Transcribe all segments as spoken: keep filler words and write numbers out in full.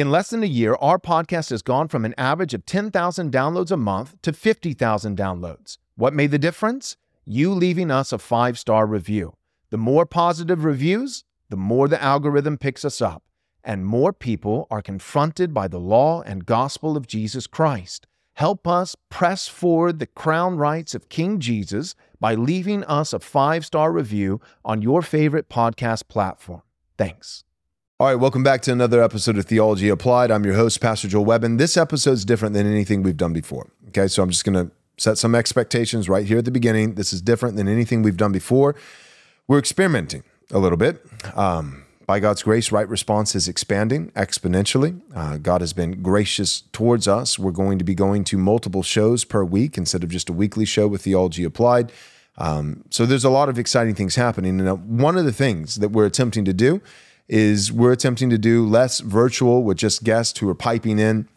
In less than a year, our podcast has gone from an average of ten thousand downloads a month to fifty thousand downloads. What made the difference? You leaving us a five-star review. The more positive reviews, the more the algorithm picks us up, and more people are confronted by the law and gospel of Jesus Christ. Help us press forward the crown rights of King Jesus by leaving us a five-star review on your favorite podcast platform. Thanks. All right, welcome back to another episode of Theology Applied. I'm your host, Pastor Joel Webb, and this episode's different than anything we've done before. Okay, so I'm just going to set some expectations right here at the beginning. This is different than anything we've done before. We're experimenting a little bit. Um, by God's grace, Right Response is expanding exponentially. Uh, God has been gracious towards us. We're going to be going to multiple shows per week instead of just a weekly show with Theology Applied. Um, so there's a lot of exciting things happening. And one of the things that we're attempting to do is we're attempting to do less virtual with just guests who are piping in,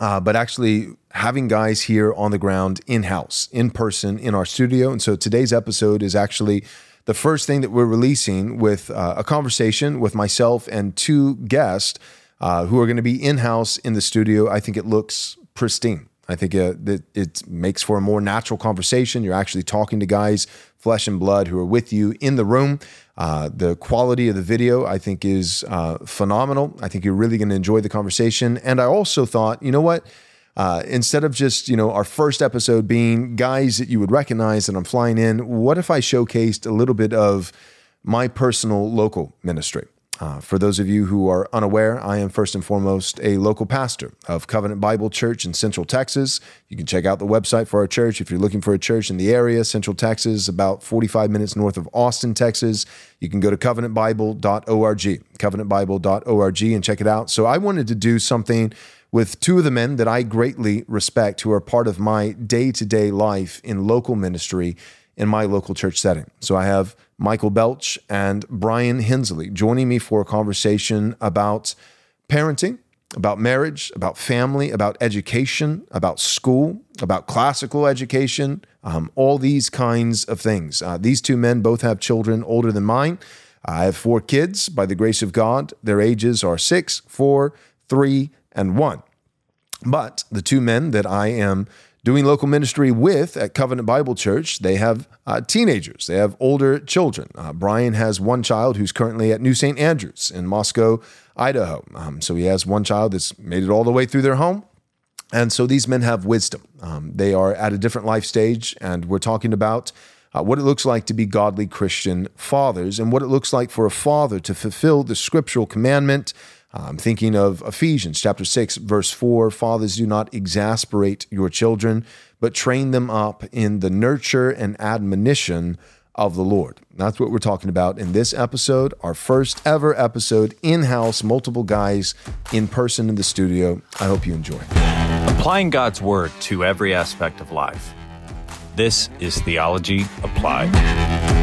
uh, but actually having guys here on the ground in-house, in person, in our studio. And so today's episode is actually the first thing that we're releasing with uh, a conversation with myself and two guests uh, who are going to be in-house in the studio. I think it looks pristine. I think uh, it, it makes for a more natural conversation. You're actually talking to guys, flesh and blood, who are with you in the room. Uh, the quality of the video, I think, is uh, phenomenal. I think you're really going to enjoy the conversation. And I also thought, you know what? Uh, instead of just, you know, our first episode being guys that you would recognize that I'm flying in, what if I showcased a little bit of my personal local ministry? Uh, for those of you who are unaware, I am first and foremost a local pastor of Covenant Bible Church in Central Texas. You can check out the website for our church if you're looking for a church in the area. Central Texas, about forty-five minutes north of Austin, Texas. You can go to covenant bible dot org, covenant bible dot org, and check it out. So I wanted to do something with two of the men that I greatly respect who are part of my day-to-day life in local ministry in my local church setting. So I have Michael Belch and Brian Hensley joining me for a conversation about parenting, about marriage, about family, about education, about school, about classical education, um, all these kinds of things. Uh, these two men both have children older than mine. I have four kids by the grace of God. Their ages are six, four, three, and one. But the two men that I am doing local ministry with at Covenant Bible Church, they have uh, teenagers. They have older children. Uh, Brian has one child who's currently at New Saint Andrews in Moscow, Idaho. Um, so he has one child that's made it all the way through their home. And so these men have wisdom. Um, they are at a different life stage, and we're talking about uh, what it looks like to be godly Christian fathers and what it looks like for a father to fulfill the scriptural commandment. I'm thinking of Ephesians chapter six, verse four, fathers, do not exasperate your children, but train them up in the nurture and admonition of the Lord. That's what we're talking about in this episode, our first ever episode, in-house, multiple guys in person in the studio. I hope you enjoy. Applying God's word to every aspect of life. This is Theology Applied.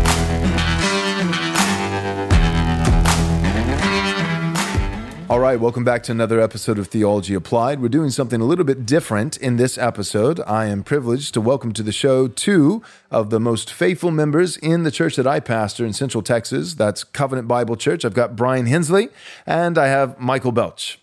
All right, welcome back to another episode of Theology Applied. We're doing something a little bit different in this episode. I am privileged to welcome to the show two of the most faithful members in the church that I pastor in Central Texas. That's Covenant Bible Church. I've got Brian Hensley and I have Michael Belch.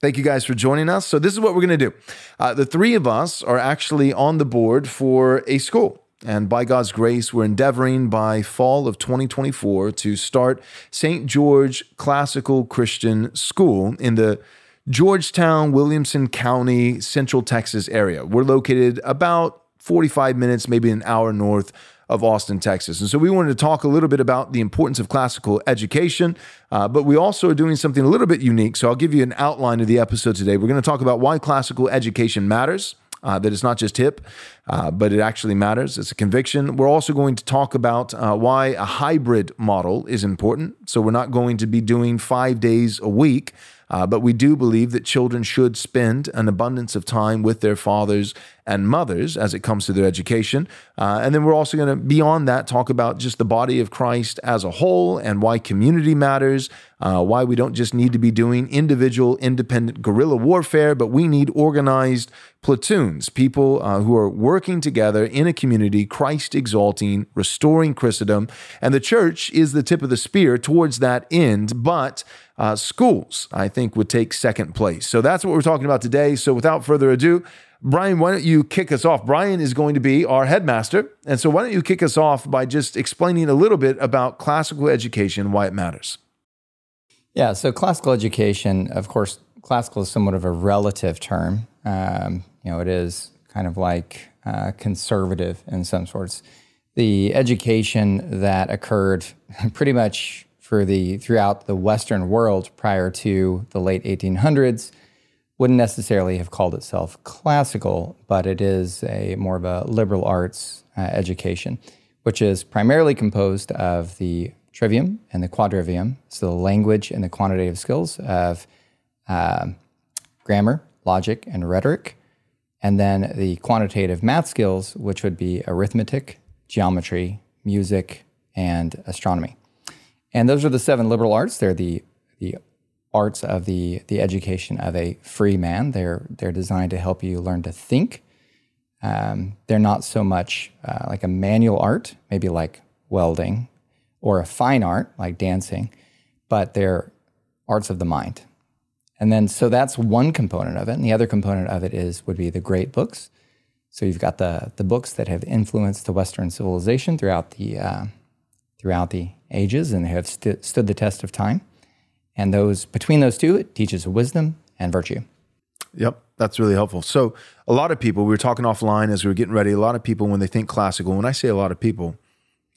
Thank you guys for joining us. So this is what we're going to do. Uh, the three of us are actually on the board for a school. And by God's grace, we're endeavoring by fall of twenty twenty-four to start Saint George Classical Christian School in the Georgetown, Williamson County, Central Texas area. We're located about forty-five minutes, maybe an hour north of Austin, Texas. And so we wanted to talk a little bit about the importance of classical education, uh, but we also are doing something a little bit unique. So I'll give you an outline of the episode today. We're going to talk about why classical education matters. Uh, that it's not just hip, uh, but it actually matters. It's a conviction. We're also going to talk about uh, why a hybrid model is important. So we're not going to be doing five days a week, uh, but we do believe that children should spend an abundance of time with their fathers and mothers as it comes to their education. Uh, and then we're also going to, beyond that, talk about just the body of Christ as a whole and why community matters, uh, why we don't just need to be doing individual, independent guerrilla warfare, but we need organized platoons, people uh, who are working together in a community, Christ exalting, restoring Christendom. And the church is the tip of the spear towards that end, but uh, schools, I think, would take second place. So that's what we're talking about today. So without further ado, Brian, why don't you kick us off? Brian is going to be our headmaster. And so why don't you kick us off by just explaining a little bit about classical education, why it matters. Yeah, so classical education, of course, classical is somewhat of a relative term. Um, you know, it is kind of like uh, conservative in some sorts. The education that occurred pretty much for the throughout the Western world prior to the late eighteen hundreds wouldn't necessarily have called itself classical, but it is a more of a liberal arts uh, education, which is primarily composed of the trivium and the quadrivium, so the language and the quantitative skills of uh, grammar, logic, and rhetoric, and then the quantitative math skills, which would be arithmetic, geometry, music, and astronomy. And those are the seven liberal arts. They're the the arts of the, the education of a free man. They're, they're designed to help you learn to think. Um, they're not so much uh, like a manual art, maybe like welding, or a fine art like dancing, but they're arts of the mind. And then, so that's one component of it. And the other component of it is would be the great books. So you've got the, the books that have influenced the Western civilization throughout the, uh, throughout the ages and have st- stood the test of time. And those, between those two, it teaches wisdom and virtue. Yep, that's really helpful. So a lot of people, we were talking offline as we were getting ready, a lot of people when they think classical, when I say a lot of people,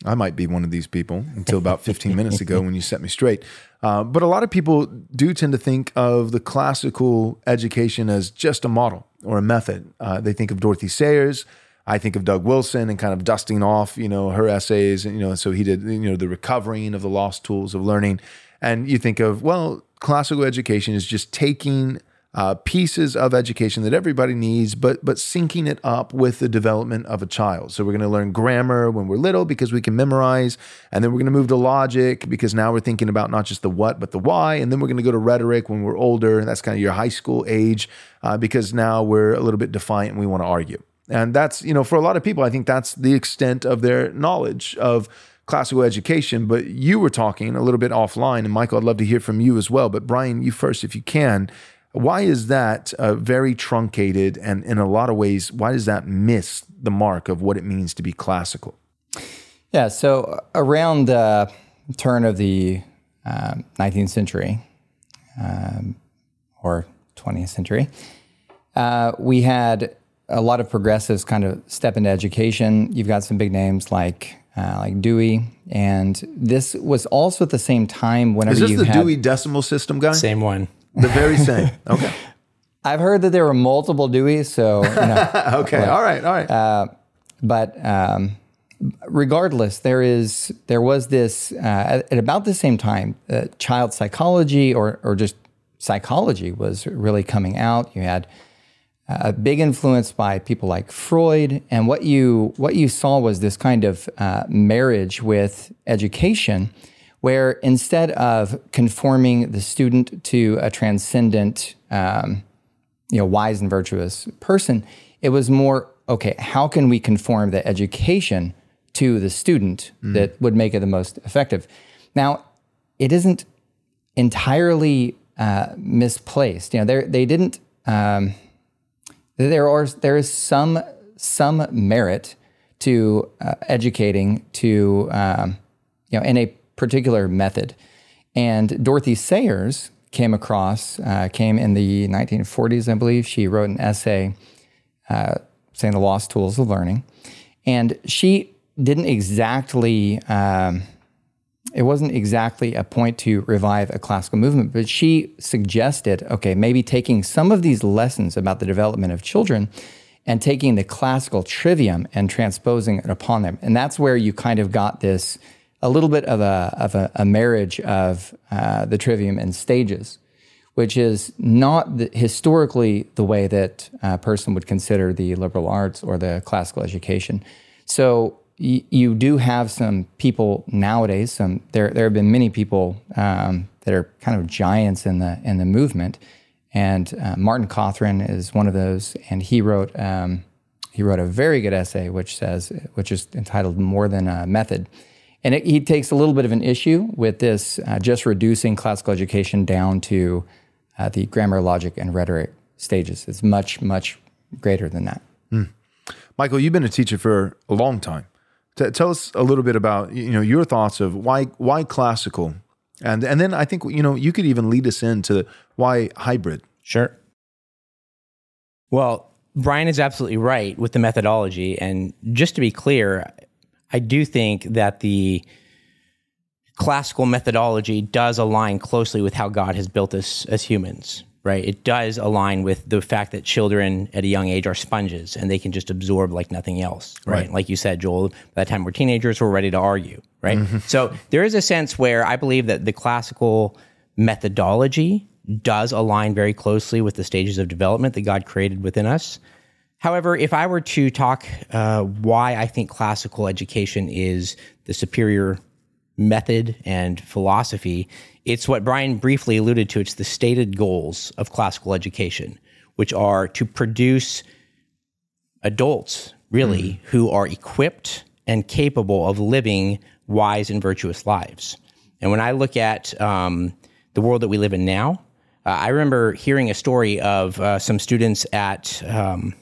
I might be one of these people until about fifteen minutes ago when you set me straight. Uh, but a lot of people do tend to think of the classical education as just a model or a method. Uh, they think of Dorothy Sayers. I think of Doug Wilson and kind of dusting off, you know, her essays. And, you know, so he did, you know, the recovering of the lost tools of learning. And you think of, well, classical education is just taking uh, pieces of education that everybody needs, but but syncing it up with the development of a child. So we're going to learn grammar when we're little because we can memorize, and then we're going to move to logic because now we're thinking about not just the what, but the why, and then we're going to go to rhetoric when we're older, and that's kind of your high school age uh, because now we're a little bit defiant and we want to argue. And that's, you know, for a lot of people, I think that's the extent of their knowledge of classical education, but you were talking a little bit offline, and Michael, I'd love to hear from you as well. But Brian, you first, if you can. Why is that uh, very truncated, and in a lot of ways, why does that miss the mark of what it means to be classical? Yeah, so around the turn of the um, nineteenth century um, or twentieth century, uh, we had a lot of progressives kind of step into education. You've got some big names like Uh, like Dewey, and this was also at the same time whenever you had... Is this the Dewey decimal system guy? Same one. The very same. Okay. I've heard that there were multiple Deweys, so... You know, okay, like, all right, all right. Uh, but um, regardless, there is there was this, uh, at, at about the same time, uh, child psychology or, or just psychology was really coming out. You had... a big influence by people like Freud, and what you what you saw was this kind of uh, marriage with education, where instead of conforming the student to a transcendent, um, you know, wise and virtuous person, it was more, okay, how can we conform the education to the student mm. that would make it the most effective? Now, it isn't entirely uh, misplaced. You know, they didn't. Um, There are there is some some merit to uh, educating to um, you know in a particular method, and Dorothy Sayers came across uh, came in the nineteen forties, I believe. She wrote an essay uh, saying the lost tools of learning, and she didn't exactly um, it wasn't exactly a point to revive a classical movement, but she suggested, okay, maybe taking some of these lessons about the development of children and taking the classical trivium and transposing it upon them. And that's where you kind of got this, a little bit of a, of a, a marriage of uh, the trivium and stages, which is not the, historically the way that a person would consider the liberal arts or the classical education. So you do have some people nowadays. Some there, there have been many people um, that are kind of giants in the in the movement, and uh, Martin Cothran is one of those. And he wrote um, he wrote a very good essay, which says which is entitled "More Than a Method," And it, he takes a little bit of an issue with this, uh, just reducing classical education down to uh, the grammar, logic, and rhetoric stages. It's much, much greater than that. Mm. Michael, you've been a teacher for a long time. T- tell us a little bit about, you know, your thoughts of why why classical, and and then I think, you know, you could even lead us into why hybrid. Sure. Well, Brian is absolutely right with the methodology, and just to be clear, I do think that the classical methodology does align closely with how God has built us as humans, right? It does align with the fact that children at a young age are sponges and they can just absorb like nothing else, right? right. Like you said, Joel, by the time we're teenagers, we're ready to argue, right? Mm-hmm. So there is a sense where I believe that the classical methodology does align very closely with the stages of development that God created within us. However, if I were to talk uh, why I think classical education is the superior method and philosophy, it's what Brian briefly alluded to. It's the stated goals of classical education, which are to produce adults, really, mm-hmm. who are equipped and capable of living wise and virtuous lives. And when I look at um, the world that we live in now, uh, I remember hearing a story of uh, some students at... Um,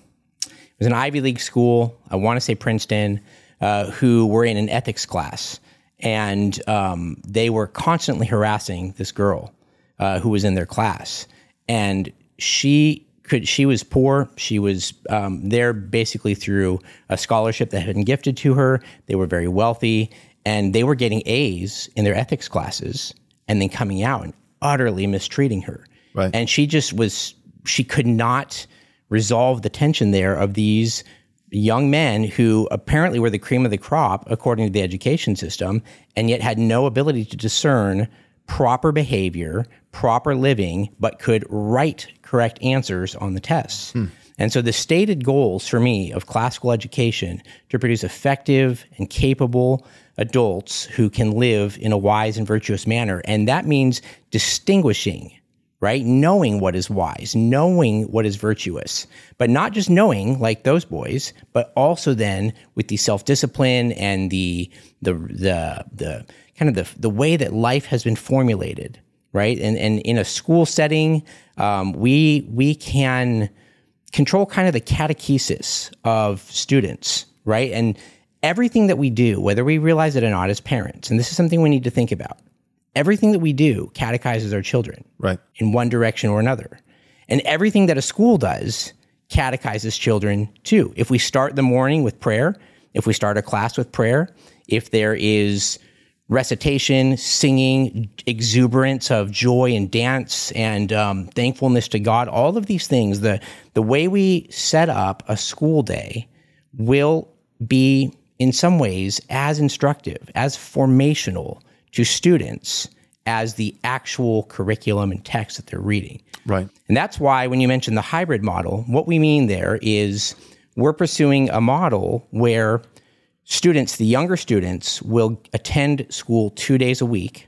It was an Ivy League school, I want to say Princeton, uh, who were in an ethics class. And um, they were constantly harassing this girl uh, who was in their class. And she could she was poor. She was um, there basically through a scholarship that had been gifted to her. They were very wealthy. And they were getting A's in their ethics classes and then coming out and utterly mistreating her. Right. And she just was, she could not... resolve the tension there of these young men who apparently were the cream of the crop, according to the education system, and yet had no ability to discern proper behavior, proper living, but could write correct answers on the tests. Hmm. And so the stated goals for me of classical education to produce effective and capable adults who can live in a wise and virtuous manner. And that means distinguishing, right? Knowing what is wise, knowing what is virtuous, but not just knowing like those boys, but also then with the self-discipline and the, the, the, the kind of the, the way that life has been formulated, right? And, and in a school setting, um, we, we can control kind of the catechesis of students, right? And everything that we do, whether we realize it or not as parents, and this is something we need to think about, everything that we do catechizes our children, right, in one direction or another. And everything that a school does catechizes children too. If we start the morning with prayer, if we start a class with prayer, if there is recitation, singing, exuberance of joy and dance and um, thankfulness to God, all of these things, the, the way we set up a school day will be in some ways as instructive, as formational to students as the actual curriculum and text that they're reading. Right. And that's why when you mention the hybrid model, what we mean there is we're pursuing a model where students, the younger students, will attend school two days a week,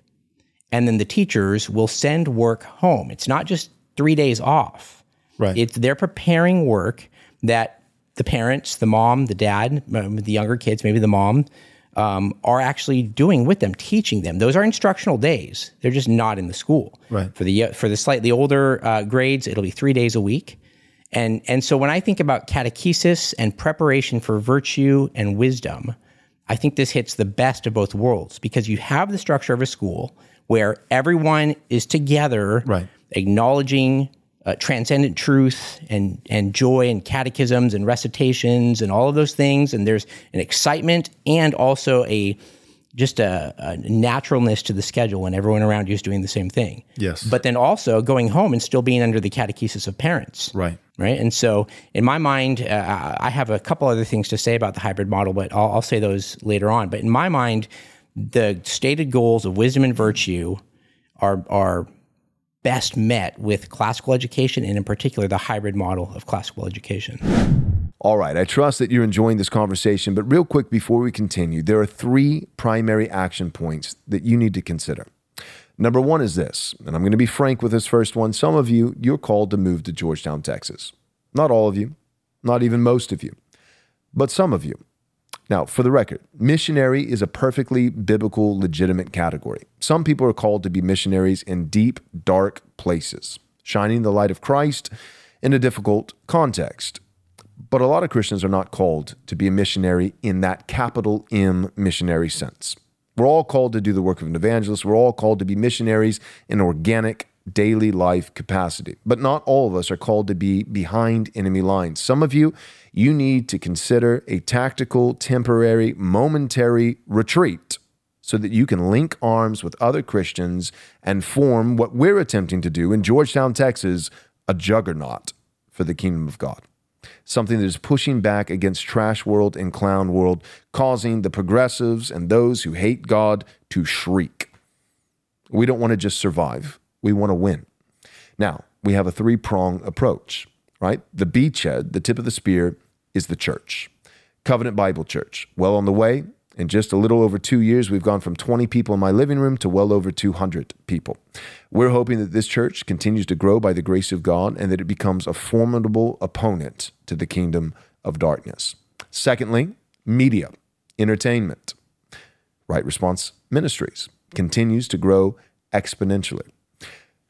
and then the teachers will send work home. It's not just three days off. Right. It's they're preparing work that the parents, the mom, the dad, the younger kids, maybe the mom, Um, are actually doing with them, teaching them. Those are instructional days. They're just not in the school. Right. For the for the slightly older uh, grades, it'll be three days a week. And and so when I think about catechesis and preparation for virtue and wisdom, I think this hits the best of both worlds because you have the structure of a school where everyone is together, right, acknowledging uh, transcendent truth and, and joy and catechisms and recitations and all of those things. And there's an excitement and also a, just a, a naturalness to the schedule when everyone around you is doing the same thing. Yes. But then also going home and still being under the catechesis of parents. Right. Right. And so in my mind, uh, I have a couple other things to say about the hybrid model, but I'll, I'll say those later on. But in my mind, the stated goals of wisdom and virtue are, are, best met with classical education, and in particular, the hybrid model of classical education. All right, I trust that you're enjoying this conversation, but real quick before we continue, there are three primary action points that you need to consider. Number one is this, and I'm going to be frank with this first one. Some of you, you're called to move to Georgetown, Texas. Not all of you, not even most of you, but some of you. Now, for the record, missionary is a perfectly biblical, legitimate category. Some people are called to be missionaries in deep, dark places, shining the light of Christ in a difficult context. But a lot of Christians are not called to be a missionary in that capital M missionary sense. We're all called to do the work of an evangelist. We're all called to be missionaries in organic, daily life capacity. But not all of us are called to be behind enemy lines. Some of you, you need to consider a tactical, temporary, momentary retreat so that you can link arms with other Christians and form what we're attempting to do in Georgetown, Texas, a juggernaut for the kingdom of God. Something that is pushing back against trash world and clown world, causing the progressives and those who hate God to shriek. We don't want to just survive. We want to win. Now, we have a three-prong approach, right? The beachhead, the tip of the spear, is the church. Covenant Bible Church, well on the way. In just a little over two years, we've gone from twenty people in my living room to well over two hundred people. We're hoping that this church continues to grow by the grace of God and that it becomes a formidable opponent to the kingdom of darkness. Secondly, media, entertainment. Right Response Ministries continues to grow exponentially.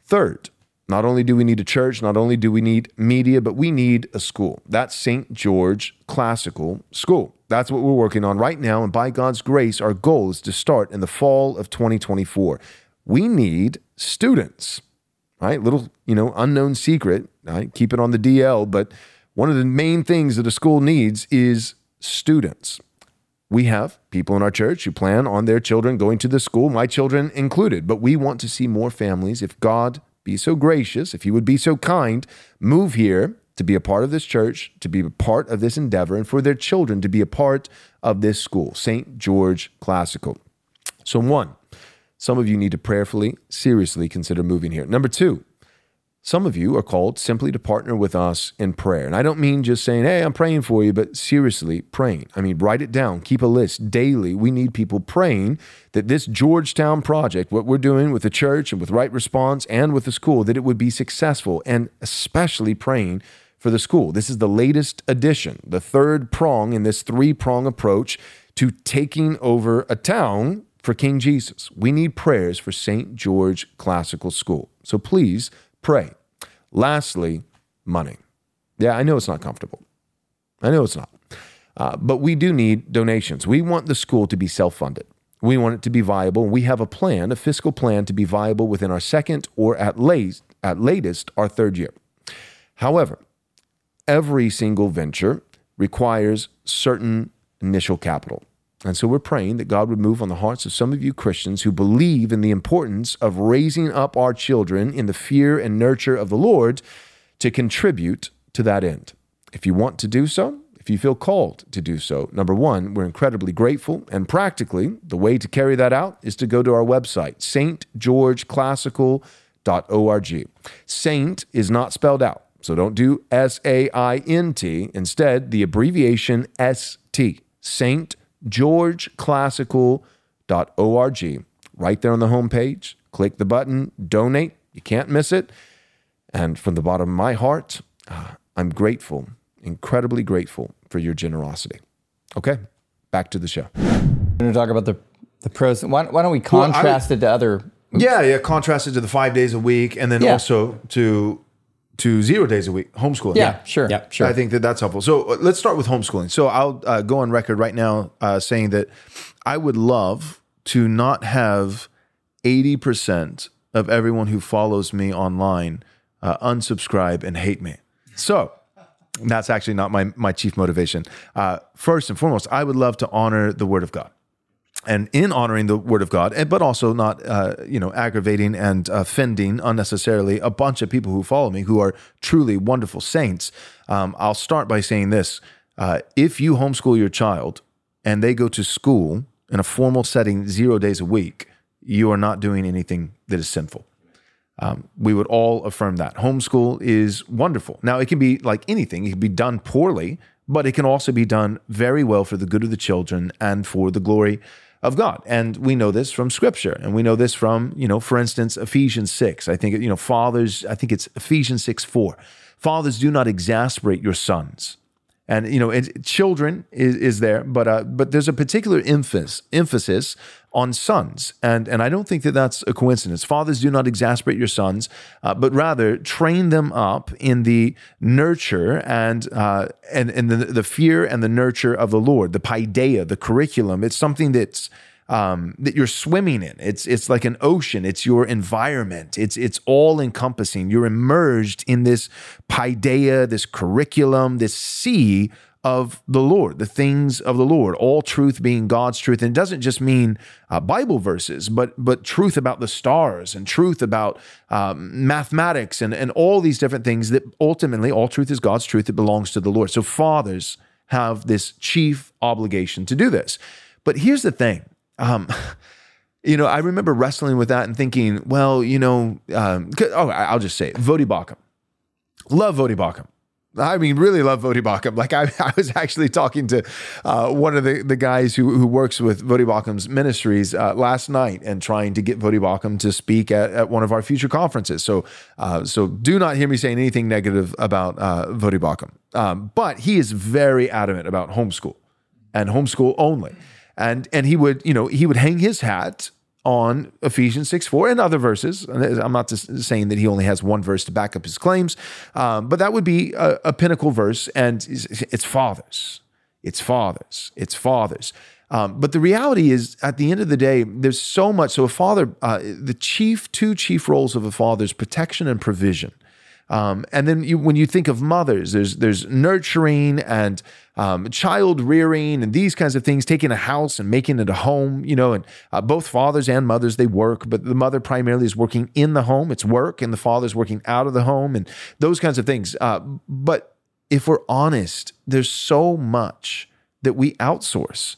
Third, not only do we need a church, not only do we need media, but we need a school. That's Saint George Classical School. That's what we're working on right now. And by God's grace, our goal is to start in the fall of twenty twenty-four. We need students, right? Little, you know, unknown secret, right? Keep it on the D L, but one of the main things that a school needs is students. We have people in our church who plan on their children going to the school, my children included, but we want to see more families. If God be so gracious, if you would be so kind, move here to be a part of this church, to be a part of this endeavor, and for their children to be a part of this school, Saint George Classical. So one, some of you need to prayerfully, seriously consider moving here. Number two, some of you are called simply to partner with us in prayer. And I don't mean just saying, hey, I'm praying for you, but seriously praying. I mean, write it down, keep a list daily. We need people praying that this Georgetown project, what we're doing with the church and with Right Response and with the school, that it would be successful, and especially praying for the school. This is the latest addition, the third prong in this three-prong approach to taking over a town for King Jesus. We need prayers for Saint George Classical School. So please pray. Lastly, money. Yeah, I know it's not comfortable. I know it's not. Uh, but we do need donations. We want the school to be self-funded. We want it to be viable. We have a plan, a fiscal plan, to be viable within our second or at least, at latest, our third year. However, every single venture requires certain initial capital. And so we're praying that God would move on the hearts of some of you Christians who believe in the importance of raising up our children in the fear and nurture of the Lord to contribute to that end. If you want to do so, if you feel called to do so, number one, we're incredibly grateful. And practically, the way to carry that out is to go to our website, S T george classical dot org. Saint is not spelled out, so don't do S A I N T. Instead, the abbreviation S T, Saint george classical dot org. Right there on the homepage, click the button, donate. You can't miss it. And from the bottom of my heart, I'm grateful, incredibly grateful for your generosity. Okay, back to the show. We're going to talk about the, the pros. Why, why don't we contrast well, I, it to other... Oops. Yeah, yeah, contrast it to the five days a week and then yeah. also to... to zero days a week, homeschooling. Yeah, yeah. sure. Yeah, sure. I think that that's helpful. So uh, let's start with homeschooling. So I'll uh, go on record right now uh, saying that I would love to not have eighty percent of everyone who follows me online uh, unsubscribe and hate me. So that's actually not my, my chief motivation. Uh, first and foremost, I would love to honor the Word of God. And in honoring the Word of God, but also not, uh, you know, aggravating and offending unnecessarily a bunch of people who follow me who are truly wonderful saints, um, I'll start by saying this. Uh, if you homeschool your child and they go to school in a formal setting zero days a week, you are not doing anything that is sinful. Um, we would all affirm that. Homeschool is wonderful. Now, it can be like anything. It can be done poorly, but it can also be done very well for the good of the children and for the glory of God. And we know this from Scripture. And we know this from, you know, for instance, Ephesians six. I think, you know, fathers, I think it's Ephesians six four. Fathers, do not exasperate your sons, And, you know, it, children is, is there, but uh, but there's a particular emphasis emphasis on sons. And, and I don't think that that's a coincidence. Fathers, do not exasperate your sons, uh, but rather train them up in the nurture and uh, and, and the, the fear and the nurture of the Lord, the paideia, the curriculum. It's something that's Um, that you're swimming in. It's it's like an ocean. It's your environment. It's it's all encompassing. You're immersed in this paideia, this curriculum, this sea of the Lord, the things of the Lord, all truth being God's truth. And it doesn't just mean uh, Bible verses, but but truth about the stars and truth about um, mathematics and, and all these different things that ultimately all truth is God's truth. It belongs to the Lord. So fathers have this chief obligation to do this. But here's the thing. Um, you know, I remember wrestling with that and thinking, well, you know, um, oh, I'll just say it. Voddie Baucham. Love Voddie Baucham. I mean, really love Voddie Baucham. Like I, I was actually talking to uh, one of the, the guys who, who works with Voddie Baucham's ministries uh, last night and trying to get Voddie Baucham to speak at, at one of our future conferences. So uh, so do not hear me saying anything negative about uh, Voddie Baucham. Um, but he is very adamant about homeschool and homeschool only. And and he would, you know, he would hang his hat on Ephesians six four and other verses. I'm not just saying that he only has one verse to back up his claims, um, but that would be a, a pinnacle verse. And it's fathers, it's fathers, it's fathers. Um, but the reality is, at the end of the day, there's so much. So a father, uh, the chief, two chief roles of a father is protection and provision. Um, and then you, when you think of mothers, there's there's nurturing and um, child rearing and these kinds of things, taking a house and making it a home, you know, and uh, both fathers and mothers, they work, but the mother primarily is working in the home, it's work, and the father's working out of the home and those kinds of things. Uh, but if we're honest, there's so much that we outsource.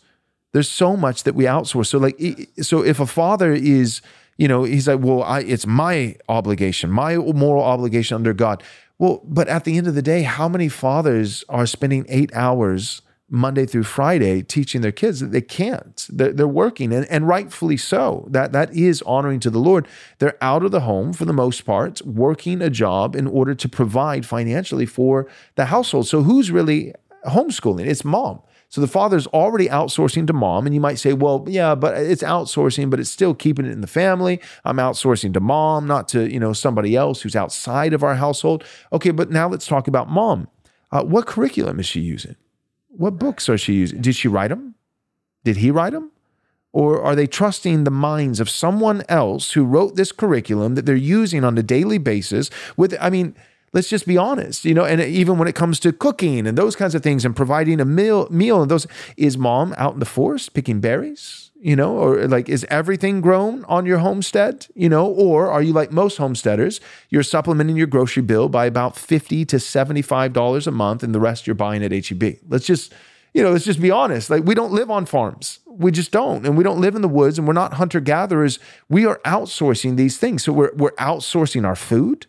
There's so much that we outsource. So like, so if a father is... You know, he's like, well, I, it's my obligation, my moral obligation under God. Well, but at the end of the day, how many fathers are spending eight hours Monday through Friday teaching their kids that they can't? They're, they're working, and, and rightfully so. That that is honoring to the Lord. They're out of the home for the most part, working a job in order to provide financially for the household. So who's really homeschooling? It's mom. So the father's already outsourcing to mom, and you might say, well, yeah, but it's outsourcing, but it's still keeping it in the family. I'm outsourcing to mom, not to, you know, somebody else who's outside of our household. Okay, but now let's talk about mom. Uh, what curriculum is she using? What books are she using? Did she write them? Did he write them? Or are they trusting the minds of someone else who wrote this curriculum that they're using on a daily basis with, I mean, let's just be honest, you know, and even when it comes to cooking and those kinds of things and providing a meal, meal and those, is mom out in the forest picking berries, you know, or like, is everything grown on your homestead, you know, or are you like most homesteaders, you're supplementing your grocery bill by about fifty to seventy-five dollars a month and the rest you're buying at H E B. Let's just, you know, let's just be honest. Like, we don't live on farms. We just don't. And we don't live in the woods, and we're not hunter-gatherers. We are outsourcing these things. So we're, we're outsourcing our food.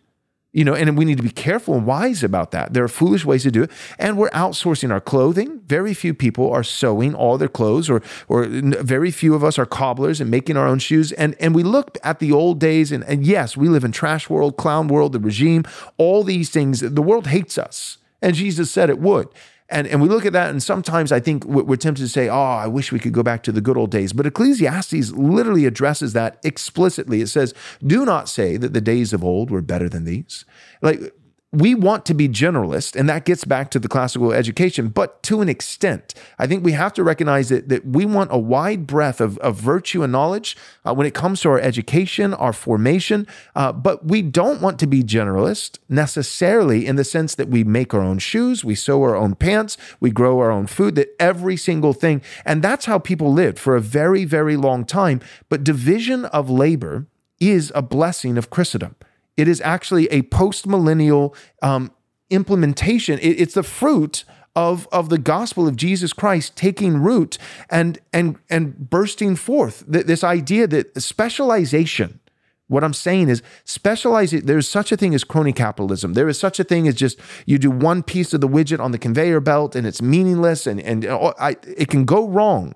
You know, and we need to be careful and wise about that. There are foolish ways to do it. And we're outsourcing our clothing. Very few people are sewing all their clothes, or or very few of us are cobblers and making our own shoes. And and we look at the old days, and, and yes, we live in trash world, clown world, the regime, all these things. The world hates us. And Jesus said it would. And, and we look at that, and sometimes I think we're tempted to say, oh, I wish we could go back to the good old days. But Ecclesiastes literally addresses that explicitly. It says, do not say that the days of old were better than these. Like, we want to be generalist, and that gets back to the classical education, but to an extent. I think we have to recognize that, that we want a wide breadth of, of virtue and knowledge uh, when it comes to our education, our formation, uh, but we don't want to be generalist necessarily in the sense that we make our own shoes, we sew our own pants, we grow our own food, that every single thing. And that's how people lived for a very, very long time. But division of labor is a blessing of Christendom. It is actually a post-millennial um, implementation. It, it's the fruit of, of the gospel of Jesus Christ taking root and and and bursting forth. This idea that specialization, what I'm saying is specialization, there's such a thing as crony capitalism. There is such a thing as just you do one piece of the widget on the conveyor belt and it's meaningless and, and I, it can go wrong.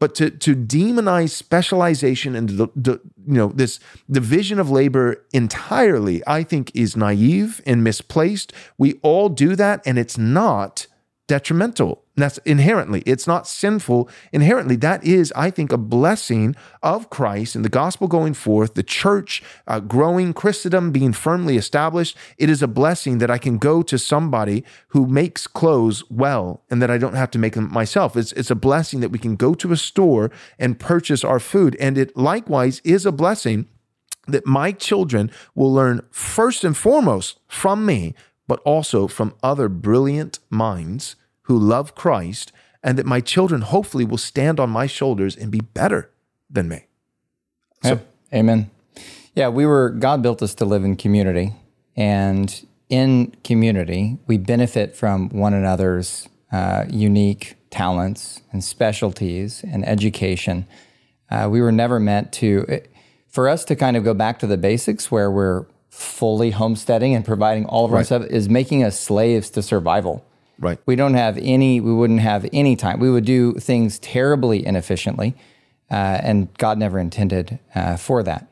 But to to demonize specialization and the, the, you know, this division of labor entirely, I think, is naive and misplaced. We all do that, and it's not detrimental. And that's inherently, it's not sinful. Inherently, that is, I think, a blessing of Christ and the gospel going forth, the church uh, growing, Christendom being firmly established. It is a blessing that I can go to somebody who makes clothes well and that I don't have to make them myself. It's, it's a blessing that we can go to a store and purchase our food. And it likewise is a blessing that my children will learn first and foremost from me, but also from other brilliant minds who love Christ, and that my children hopefully will stand on my shoulders and be better than me. So, yep. Amen. Yeah, we were, God built us to live in community, and in community, we benefit from one another's uh, unique talents and specialties and education. Uh, we were never meant to, it, for us to kind of go back to the basics where we're fully homesteading and providing all of our right. stuff is making us slaves to survival. Right. We don't have any, we wouldn't have any time. We would do things terribly inefficiently, uh, and God never intended uh, for that.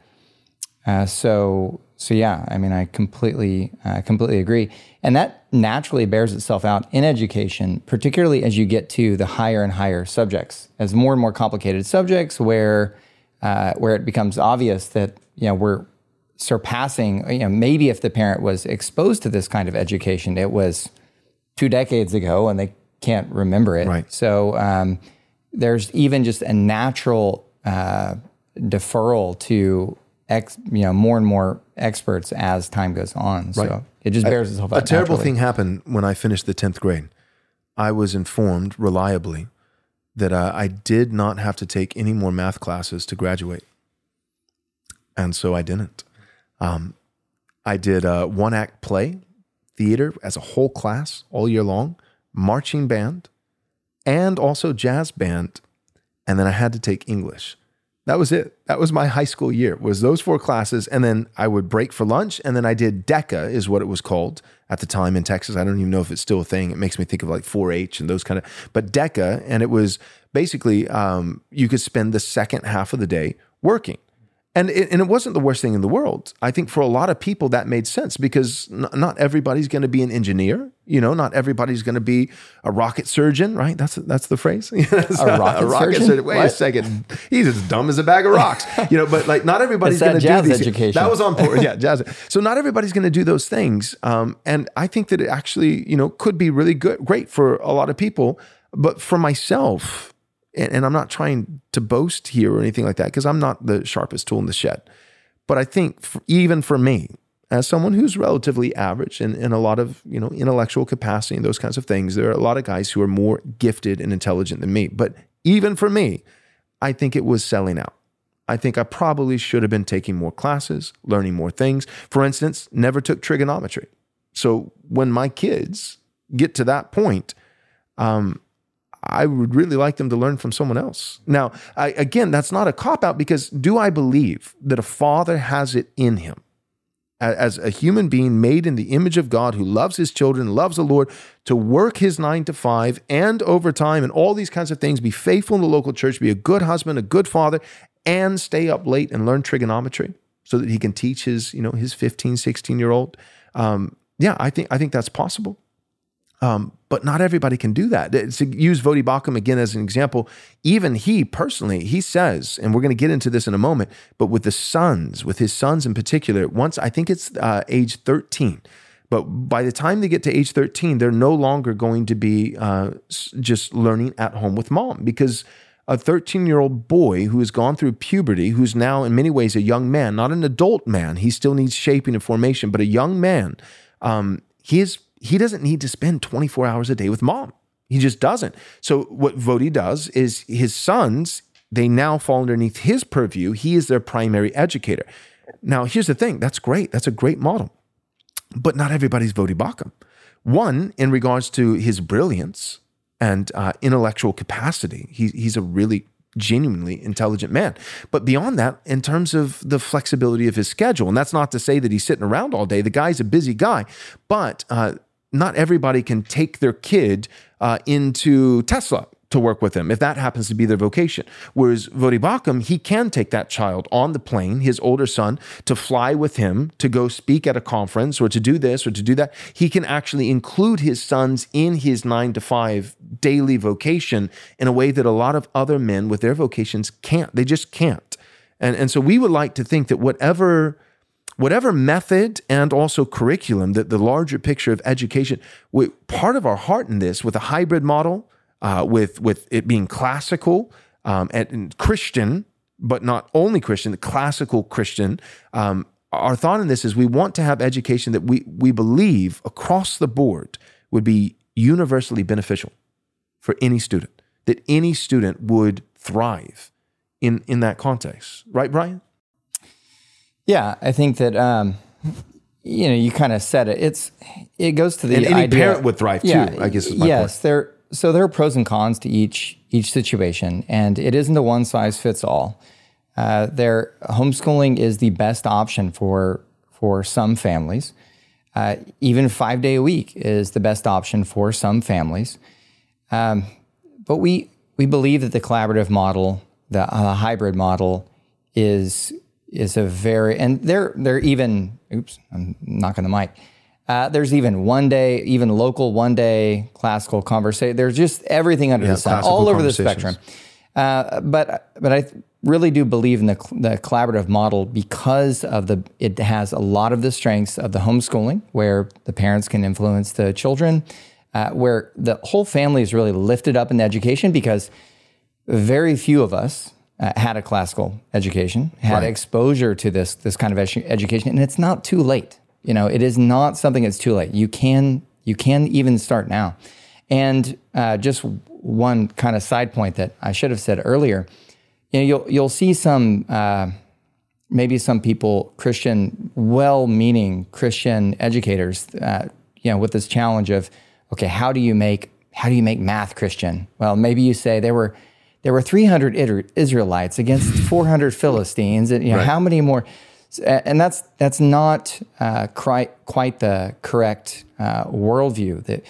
Uh, so, so yeah, I mean, I completely, uh, completely agree. And that naturally bears itself out in education, particularly as you get to the higher and higher subjects, as more and more complicated subjects where, uh, where it becomes obvious that, you know, we're surpassing, you know, maybe if the parent was exposed to this kind of education, it was two decades ago and they can't remember it. Right. So um, there's even just a natural uh, deferral to ex, you know, more and more experts as time goes on. Right. So it just bears I, itself out. A terrible naturally. thing happened when I finished the tenth grade. I was informed reliably that uh, I did not have to take any more math classes to graduate. And so I didn't. Um, I did a one act play, theater as a whole class all year long, marching band, and also jazz band. And then I had to take English. That was it. That was my high school year, was those four classes. And then I would break for lunch. And then I did DECA is what it was called at the time in Texas. I don't even know if it's still a thing. It makes me think of like four H and those kind of, but DECA. And it was basically, um, you could spend the second half of the day working. And it, and it wasn't the worst thing in the world. I think for a lot of people that made sense because n- not everybody's going to be an engineer, you know, not everybody's going to be a rocket surgeon, right? That's that's the phrase. a, rocket a rocket surgeon? surgeon. Wait what? a second. He's as dumb as a bag of rocks, you know, but like not everybody's going to do these. Education. That was on board. Yeah, jazz. So not everybody's going to do those things. Um, and I think that it actually, you know, could be really good, great for a lot of people, but for myself, and I'm not trying to boast here or anything like that because I'm not the sharpest tool in the shed. But I think for, even for me, as someone who's relatively average and in, in a lot of, you know, intellectual capacity and those kinds of things, there are a lot of guys who are more gifted and intelligent than me. But even for me, I think it was selling out. I think I probably should have been taking more classes, learning more things. For instance, never took trigonometry. So when my kids get to that point, um, I would really like them to learn from someone else. Now, I, again, that's not a cop-out because do I believe that a father has it in him as a human being made in the image of God who loves his children, loves the Lord, to work his nine to five and overtime and all these kinds of things, be faithful in the local church, be a good husband, a good father, and stay up late and learn trigonometry so that he can teach his, you know, his fifteen, sixteen-year-old. Um, yeah, I think I think that's possible. Um, but not everybody can do that. To use Voddie Baucham again as an example, even he personally, he says, and we're going to get into this in a moment, but with the sons, with his sons in particular, once I think it's uh, age thirteen, but by the time they get to age thirteen, they're no longer going to be uh, just learning at home with mom because a thirteen-year-old boy who has gone through puberty, who's now in many ways a young man, not an adult man, he still needs shaping and formation, but a young man, um, he is He doesn't need to spend twenty-four hours a day with mom. He just doesn't. So what Voddie does is his sons, they now fall underneath his purview. He is their primary educator. Now, here's the thing. That's great. That's a great model. But not everybody's Voddie Baucham. One, in regards to his brilliance and uh, intellectual capacity, he, he's a really genuinely intelligent man. But beyond that, in terms of the flexibility of his schedule, and that's not to say that he's sitting around all day. The guy's a busy guy, but uh, not everybody can take their kid uh, into Tesla to work with them, if that happens to be their vocation. Whereas Voddie Baucham, he can take that child on the plane, his older son, to fly with him, to go speak at a conference or to do this or to do that. He can actually include his sons in his nine to five daily vocation in a way that a lot of other men with their vocations can't. They just can't. And, and so we would like to think that whatever... Whatever method and also curriculum, that the larger picture of education, we, part of our heart in this, with a hybrid model, uh, with with it being classical um, and, and Christian, but not only Christian, the classical Christian. Um, our thought in this is we want to have education that we we believe across the board would be universally beneficial for any student, that any student would thrive in in that context, right, Brian? Yeah, I think that, um, you know, you kind of said it. It's It goes to the and any idea, parent would thrive, yeah, too, I guess is my yes, point. There, so there are pros and cons to each each situation, and it isn't a one-size-fits-all. Uh, there, homeschooling is the best option for, for some families. Uh, even five-day-a-week is the best option for some families. Um, but we, we believe that the collaborative model, the uh, hybrid model, is... is a very, and they're, they're even, oops, I'm knocking the mic. Uh, there's even one day, even local one day classical conversation. There's just everything under yeah, the sun, all over the spectrum. Uh, but, but I really do believe in the, the collaborative model because of the, it has a lot of the strengths of the homeschooling where the parents can influence the children, uh, where the whole family is really lifted up in education because very few of us, Uh, had a classical education, had right. exposure to this this kind of edu- education, and it's not too late. You know, it is not something that's too late. You can you can even start now. And uh, just one kind of side point that I should have said earlier, you know, you'll you'll see some uh, maybe some people, Christian, well-meaning Christian educators, uh, you know, with this challenge of, okay, how do you make how do you make math Christian? Well, maybe you say there were. There were three hundred Israelites against four hundred Philistines, and you know, right. how many more? And that's that's not uh, quite quite the correct uh, worldview. That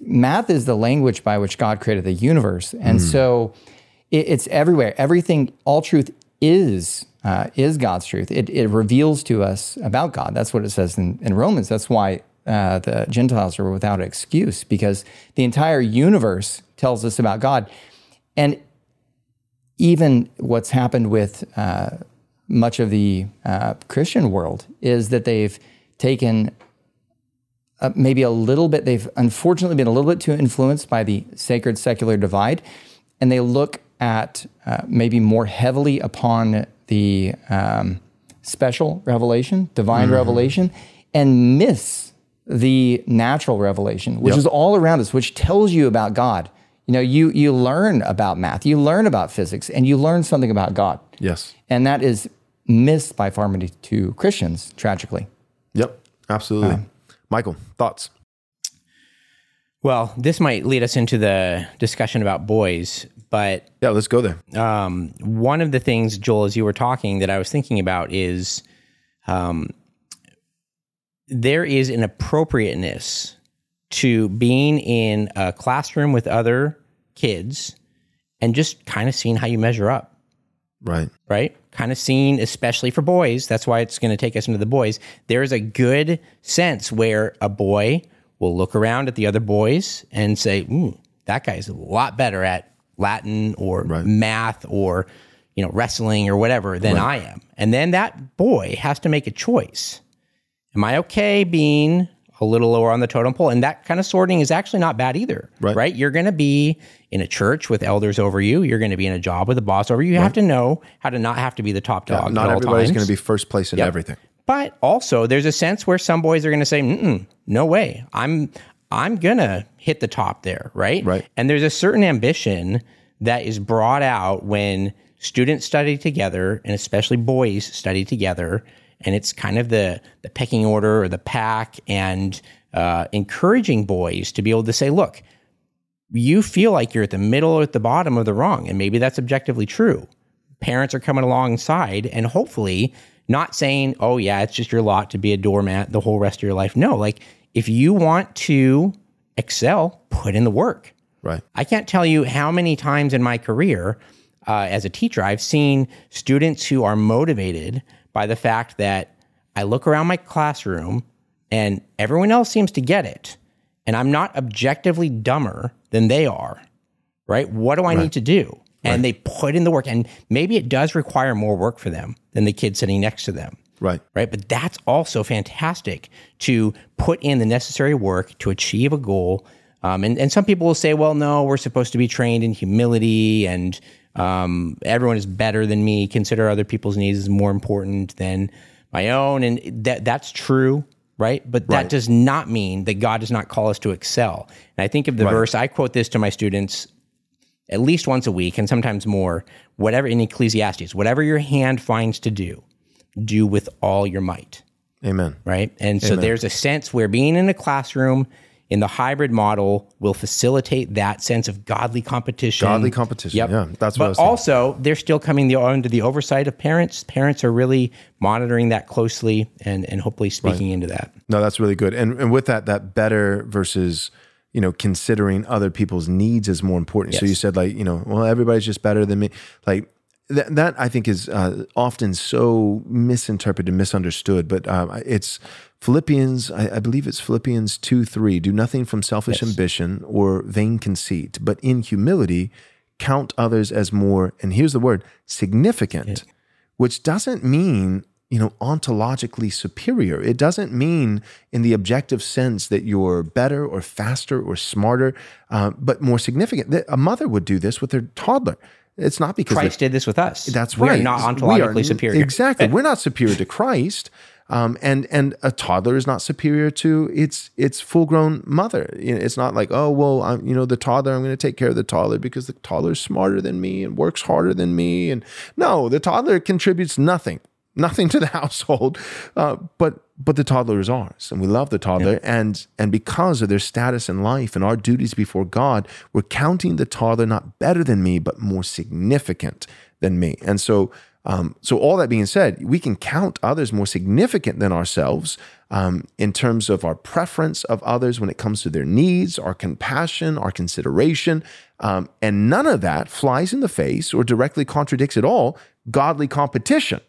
math is the language by which God created the universe, and mm. so it, it's everywhere. Everything, all truth is uh, is God's truth. It it reveals to us about God. That's what it says in, in Romans. That's why uh, the Gentiles are without excuse, because the entire universe tells us about God, and even what's happened with uh, much of the uh, Christian world is that they've taken uh, maybe a little bit, they've unfortunately been a little bit too influenced by the sacred secular divide, and they look at uh, maybe more heavily upon the um, special revelation, divine mm-hmm. revelation, and miss the natural revelation, which yep. is all around us, which tells you about God. You know, you you learn about math, you learn about physics, and you learn something about God. Yes. And that is missed by far many to Christians, tragically. Yep, absolutely. Um, Michael, thoughts? Well, this might lead us into the discussion about boys, but... Yeah, let's go there. Um, one of the things, Joel, as you were talking, that I was thinking about is um, there is an appropriateness to being in a classroom with other kids and just kind of seeing how you measure up. Right. Right? Kind of seeing, especially for boys, that's why it's going to take us into the boys. There is a good sense where a boy will look around at the other boys and say, mm, that guy's a lot better at Latin or right. math or, you know, wrestling or whatever than right. I am. And then that boy has to make a choice. Am I okay being a little lower on the totem pole? And that kind of sorting is actually not bad either, right? right? You're going to be in a church with elders over you. You're going to be in a job with a boss over you. You right. have to know how to not have to be the top dog. Yeah, not at all everybody's going to be first place in yep. everything. But also there's a sense where some boys are going to say, mm-mm, no way. I'm, I'm going to hit the top there. Right. Right. And there's a certain ambition that is brought out when students study together, and especially boys study together. And it's kind of the, the pecking order or the pack, and uh, encouraging boys to be able to say, look, you feel like you're at the middle or at the bottom of the rung. And maybe that's objectively true. Parents are coming alongside and hopefully not saying, oh, yeah, it's just your lot to be a doormat the whole rest of your life. No, like if you want to excel, put in the work. Right. I can't tell you how many times in my career uh, as a teacher, I've seen students who are motivated by the fact that I look around my classroom and everyone else seems to get it, and I'm not objectively dumber than they are, right? What do I right. need to do? And right. they put in the work, and maybe it does require more work for them than the kid sitting next to them. Right. Right. But that's also fantastic to put in the necessary work to achieve a goal. Um, and, and some people will say, well, no, we're supposed to be trained in humility, and um, everyone is better than me. Consider other people's needs is more important than my own. And that that's true. Right. But that right. does not mean that God does not call us to excel. And I think of the right. verse, I quote this to my students at least once a week, and sometimes more, whatever in Ecclesiastes, whatever your hand finds to do, do with all your might. Amen. Right? And so Amen. There's a sense where being in a classroom in the hybrid model will facilitate that sense of godly competition. Godly competition, yep. yeah. That's what but I was But also, they're still coming the, under the oversight of parents. Parents are really monitoring that closely and, and hopefully speaking right. into that. No, that's really good. And and with that, that better versus... you know, considering other people's needs is more important. Yes. So you said like, you know, well, everybody's just better than me. Like th- that I think is uh, often so misinterpreted, misunderstood, but uh, it's Philippians, I, I believe it's Philippians two three, do nothing from selfish yes. ambition or vain conceit, but in humility, count others as more, and here's the word, significant, yes. which doesn't mean, you know, ontologically superior. It doesn't mean in the objective sense that you're better or faster or smarter, uh, but more significant. A mother would do this with their toddler. It's not because- Christ did this with us. That's right. We are not ontologically are, superior. Exactly. We're not superior to Christ. Um, and and a toddler is not superior to its its full grown mother. You know, it's not like, oh well, I'm, you know, the toddler, I'm going to take care of the toddler because the toddler is smarter than me and works harder than me. And no, the toddler contributes nothing. Nothing to the household, uh, but but the toddler is ours, and we love the toddler. Yeah. And and because of their status in life and our duties before God, we're counting the toddler not better than me, but more significant than me. And so, um, so all that being said, we can count others more significant than ourselves um, in terms of our preference of others when it comes to their needs, our compassion, our consideration, um, and none of that flies in the face or directly contradicts at all godly competition.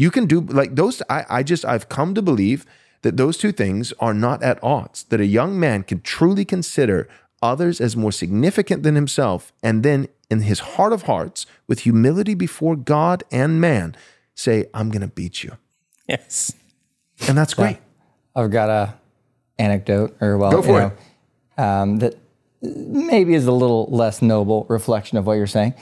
You can do like those. I, I just, I've come to believe that those two things are not at odds, that a young man can truly consider others as more significant than himself. And then in his heart of hearts, with humility before God and man, say, I'm going to beat you. Yes. And that's so great. I've got a anecdote or well, Go for you know, it. Um, that maybe is a little less noble reflection of what you're saying.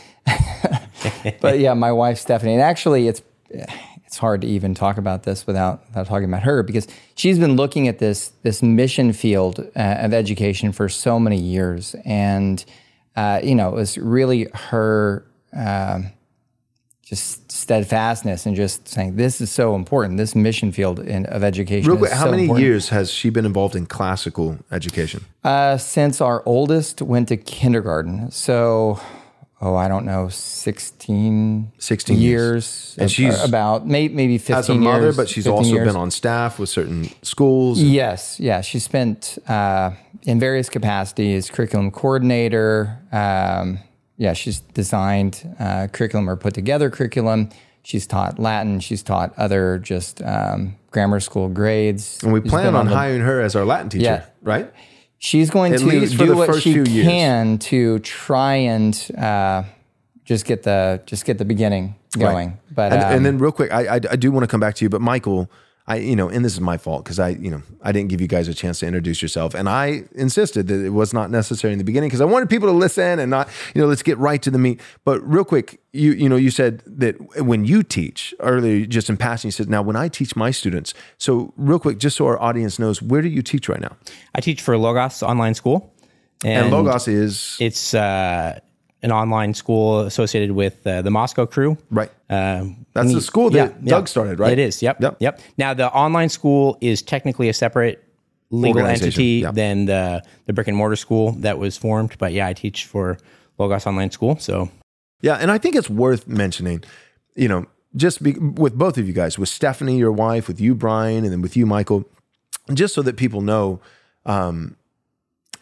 But yeah, my wife, Stephanie, and actually it's, it's hard to even talk about this without, without talking about her, because she's been looking at this this mission field uh, of education for so many years. And, uh, you know, it was really her uh, just steadfastness and just saying, this is so important. This mission field in, of education Real quick, is so How many important. Years has she been involved in classical education? Uh, since our oldest went to kindergarten. So... Oh, I don't know, sixteen, sixteen years, years. And she's about maybe, maybe fifteen years. As a mother, years, but she's also years. been on staff with certain schools. Yes, yeah. She spent uh, in various capacities, curriculum coordinator. Um, yeah, she's designed uh, curriculum or put together curriculum. She's taught Latin. She's taught other just um, grammar school grades. And we she's plan on, on hiring her as our Latin teacher, yeah. right? She's going At to do what she can years. to try and uh, just get the just get the beginning going. Right. But and, um, and then real quick, I, I I do want to come back to you, but Michael, I you know, and this is my fault because I you know I didn't give you guys a chance to introduce yourself, and I insisted that it was not necessary in the beginning because I wanted people to listen and not you know let's get right to the meat. But real quick, you you know you said that when you teach earlier, just in passing, you said now when I teach my students. So real quick, just so our audience knows, where do you teach right now? I teach for Logos Online School, and, and Logos is it's uh, an online school associated with uh, the Moscow crew, right? Um, That's the school that yeah, Doug yeah. started, right? It is. Yep, yep. Yep. Now the online school is technically a separate legal entity yep. than the, the brick and mortar school that was formed. But yeah, I teach for Logos Online School. So yeah. And I think it's worth mentioning, you know, just be, with both of you guys, with Stephanie, your wife, with you, Brian, and then with you, Michael, just so that people know, um,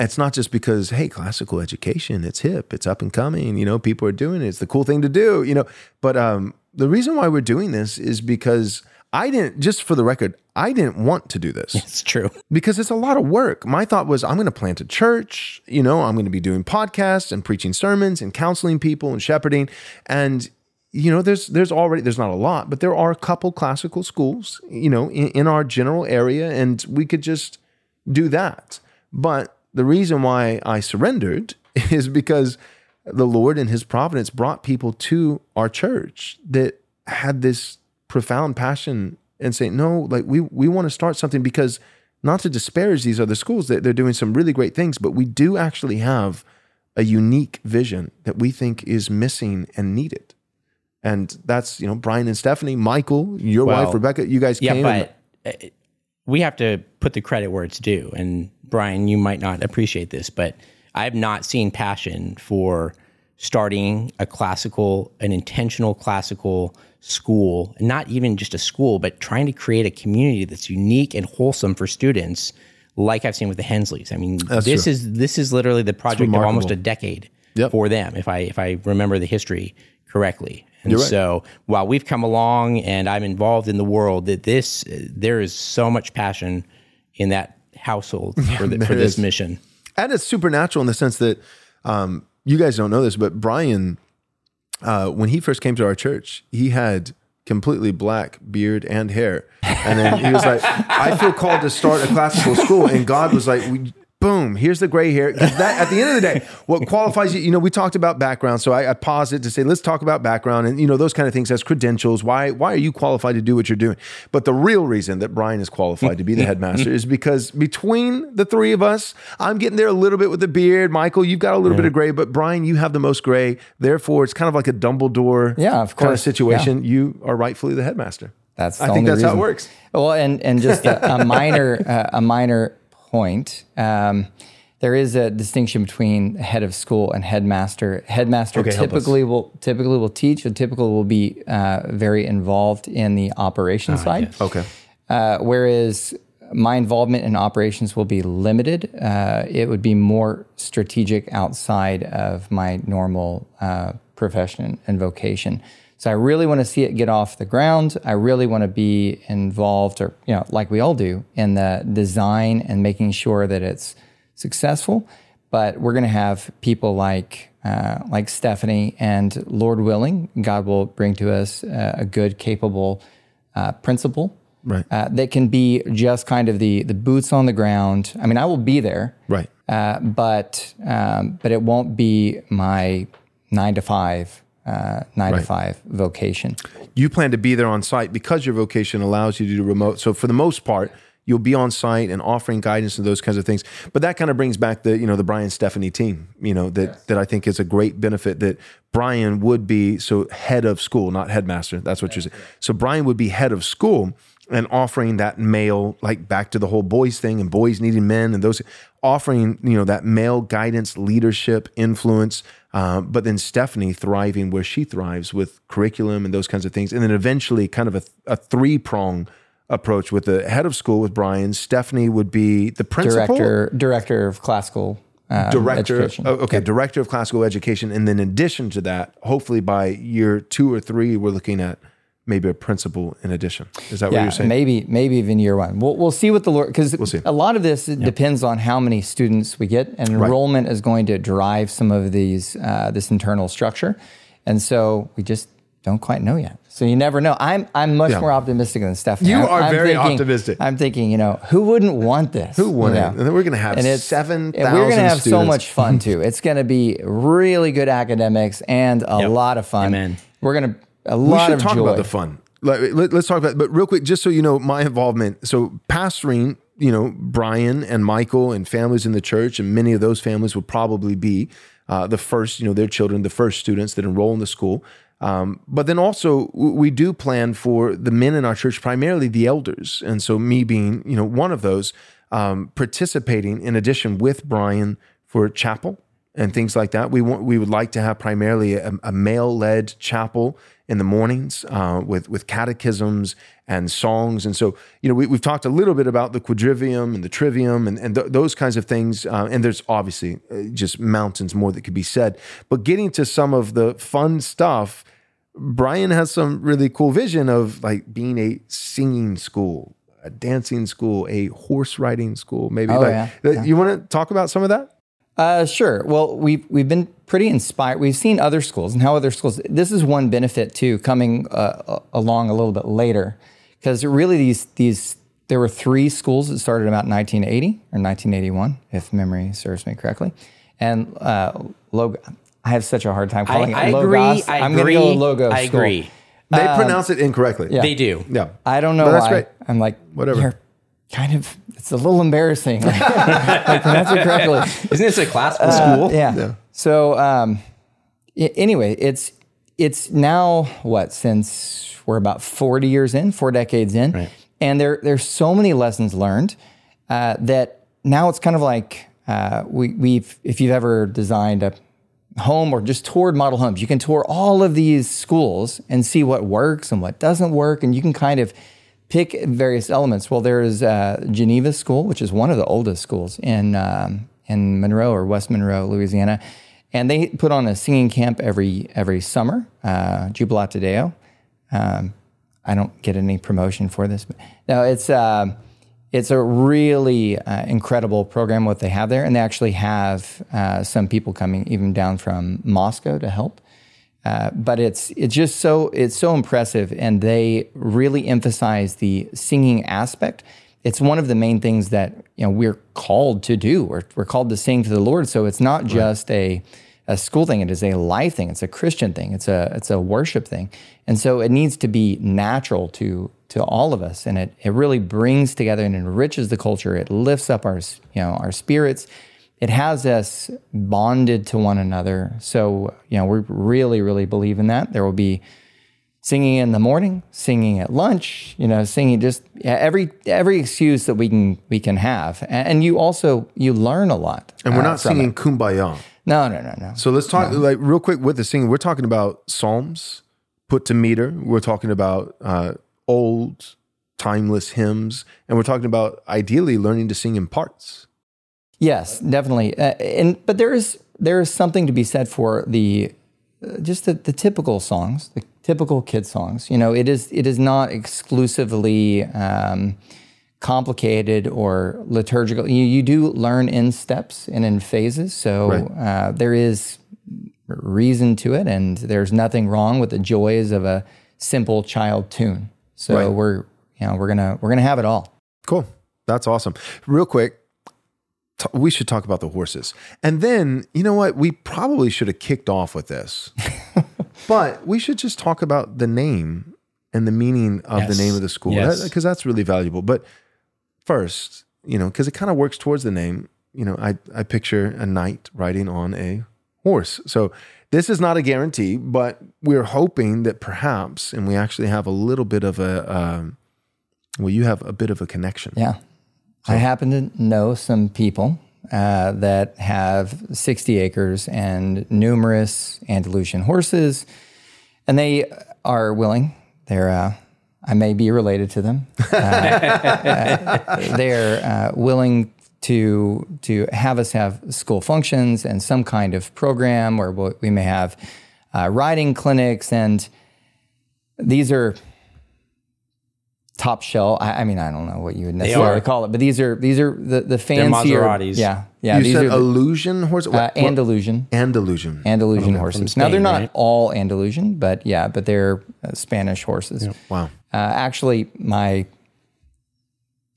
it's not just because, hey, classical education, it's hip, it's up and coming, you know, people are doing it, it's the cool thing to do, you know. But um, the reason why we're doing this is because I didn't, just for the record, I didn't want to do this. It's true. Because it's a lot of work. My thought was, I'm going to plant a church, you know, I'm going to be doing podcasts and preaching sermons and counseling people and shepherding. And, you know, there's there's already, there's not a lot, but there are a couple classical schools, you know, in, in our general area, and we could just do that. But the reason why I surrendered is because the Lord in his providence brought people to our church that had this profound passion and say, no, like we, we want to start something, because not to disparage these other schools, that they're doing some really great things, but we do actually have a unique vision that we think is missing and needed. And that's, you know, Brian and Stephanie, Michael, your well, wife, Rebecca, you guys yeah, came. Yeah, but and, uh, we have to put the credit where it's due. And Brian, you might not appreciate this, but I've not seen passion for starting a classical, an intentional classical school, not even just a school, but trying to create a community that's unique and wholesome for students, like I've seen with the Hensleys. I mean, that's this true. is this is literally the project of almost a decade yep. for them, if I if I remember the history correctly. And You're right. so while we've come along and I'm involved in the world, that this there is so much passion in that household for, the, for this mission. And it's supernatural in the sense that um, you guys don't know this, but Brian, uh, when he first came to our church, he had completely black beard and hair. And then he was like, I feel called to start a classical school. And God was like, we, boom, here's the gray hair. That, at the end of the day, what qualifies you, you know, we talked about background. So I, I paused it to say, let's talk about background and, you know, those kind of things as credentials. Why, why are you qualified to do what you're doing? But the real reason that Brian is qualified to be the headmaster is because between the three of us, I'm getting there a little bit with the beard. Michael, you've got a little yeah. bit of gray, but Brian, you have the most gray. Therefore, it's kind of like a Dumbledore yeah, of course. kind of situation. Yeah. You are rightfully the headmaster. That's the I think that's reason. how it works. Well, and, and just a, a minor, uh, a minor, point. Um, there is a distinction between head of school and headmaster. Headmaster okay, typically will typically will teach, and typically will be uh, very involved in the operations oh, side. Yes. Okay. Uh, whereas my involvement in operations will be limited. Uh, it would be more strategic outside of my normal uh, profession and vocation. So I really want to see it get off the ground. I really want to be involved, or, you know, like we all do, in the design and making sure that it's successful. But we're going to have people like uh, like Stephanie, and Lord willing, God will bring to us uh, a good, capable uh, principal right. uh, that can be just kind of the the boots on the ground. I mean, I will be there, right? Uh, but um, but it won't be my nine to five. Uh, nine right. to five vocation. You plan to be there on site because your vocation allows you to do remote. So for the most part, you'll be on site and offering guidance and those kinds of things. But that kind of brings back the, you know, the Brian Stephanie team, you know, that, yes. that I think is a great benefit, that Brian would be, so head of school, not headmaster. That's what yes. you're saying. So Brian would be head of school and offering that male, like back to the whole boys thing and boys needing men and those, offering, you know, that male guidance, leadership, influence. Um, but then Stephanie thriving where she thrives with curriculum and those kinds of things. And then eventually kind of a, a three-prong approach with the head of school with Brian. Stephanie would be the principal. Director, director of classical um, director, education. Oh, okay, yep. Director of classical education. And then in addition to that, hopefully by year two or three, we're looking at maybe a principal in addition. Is that yeah, what you're saying? Maybe maybe even year one. We'll, we'll see what the Lord, because we'll a lot of this yep. depends on how many students we get, and right. enrollment is going to drive some of these, uh, this internal structure. And so we just don't quite know yet. So you never know. I'm I'm much yeah. more optimistic than Stephanie. You I'm, are I'm very thinking, optimistic. I'm thinking, you know, who wouldn't want this? Who wouldn't? You know? And then we're going to have seven thousand students. We're going to have so much fun too. It's going to be really good academics and a yep. lot of fun. Amen. We're going to, A lot of joy. We should talk about the fun. Let's talk about it. But real quick, just so you know, my involvement. So pastoring, you know, Brian and Michael and families in the church, and many of those families will probably be uh, the first, you know, their children, the first students that enroll in the school. Um, but then also we do plan for the men in our church, primarily the elders. And so me being, you know, one of those, um, participating in addition with Brian for chapel. and things like that. We want, we would like to have primarily a, a male-led chapel in the mornings uh, with, with catechisms and songs. And so, you know, we, we've talked a little bit about the quadrivium and the trivium and, and th- those kinds of things. Uh, and there's obviously just mountains more that could be said. But getting to some of the fun stuff, Brian has some really cool vision of like being a singing school, a dancing school, a horse riding school, maybe. Oh, like, yeah. Yeah. You want to talk about some of that? Uh, sure. Well, we've, we've been pretty inspired. We've seen other schools and how other schools, this is one benefit too, coming uh, along a little bit later, because really these, these, there were three schools that started about nineteen eighty or nineteen eighty-one, if memory serves me correctly. And, uh, Log- I have such a hard time calling I, it I Logos. Agree, I I'm going to go Logos I school. agree. They um, pronounce it incorrectly. Yeah. They do. Yeah. I don't know that's why. Great. I'm like, whatever. You're kind of, it's a little embarrassing. Like, I pronounce it correctly. Isn't this a classical uh, school? Yeah. yeah. So um, anyway, it's it's now what, since we're about forty years in, four decades in, right. and there there's so many lessons learned uh, that now it's kind of like uh, we we've if you've ever designed a home or just toured model homes, you can tour all of these schools and see what works and what doesn't work, and you can kind of pick various elements. Well, there is uh, Geneva School, which is one of the oldest schools in um, in Monroe or West Monroe, Louisiana, and they put on a singing camp every every summer. Uh, Jubilate Deo. Um, I don't get any promotion for this, but no, it's uh, it's a really uh, incredible program what they have there, and they actually have uh, some people coming even down from Moscow to help. Uh, but it's it's just so it's so impressive, and they really emphasize the singing aspect. It's one of the main things that you know we're called to do. We're we're called to sing to the Lord. So it's not just a a school thing. It is a life thing. It's a Christian thing. It's a it's a worship thing. And so it needs to be natural to to all of us. And it it really brings together and enriches the culture. It lifts up our you know our spirits. It has us bonded to one another. So, you know, we really, really believe in that. There will be singing in the morning, singing at lunch, you know, singing just every every excuse that we can we can have. And you also, you learn a lot. And we're not uh, singing it. Kumbaya. No, no, no, no. So let's talk no. like real quick with the singing. We're talking about psalms put to meter. We're talking about uh, old, timeless hymns. And we're talking about ideally learning to sing in parts. Yes, definitely, uh, and but there is there is something to be said for the uh, just the, the typical songs, the typical kid songs. You know, it is it is not exclusively um, complicated or liturgical. You you do learn in steps and in phases, so right. uh, there is reason to it, and there's nothing wrong with the joys of a simple child tune. So right. we're you know we're gonna we're gonna have it all. Cool, that's awesome. Real quick. We should talk about the horses. And then, you know what? We probably should have kicked off with this, but we should just talk about the name and the meaning of yes. the name of the school, because yes. that, that's really valuable. But first, you know, because it kind of works towards the name, you know, I, I picture a knight riding on a horse. So this is not a guarantee, but we're hoping that perhaps, and we actually have a little bit of a, um, well, you have a bit of a connection. Yeah. So. I happen to know some people uh, that have sixty acres and numerous Andalusian horses, and they are willing. They're, uh, I may be related to them. Uh, uh, they're uh, willing to to have us have school functions and some kind of program, or we may have uh, riding clinics, and these are. Top shell. I, I mean, I don't know what you would necessarily call it, but these are these are the the fancier. They're Maseratis. Yeah, yeah. You these said are Andalusian horses. Uh, Andalusian. Andalusian. Andalusian horses. Spain, now they're not right? all Andalusian, but yeah, but they're uh, Spanish horses. Yeah. Wow. Uh, actually, my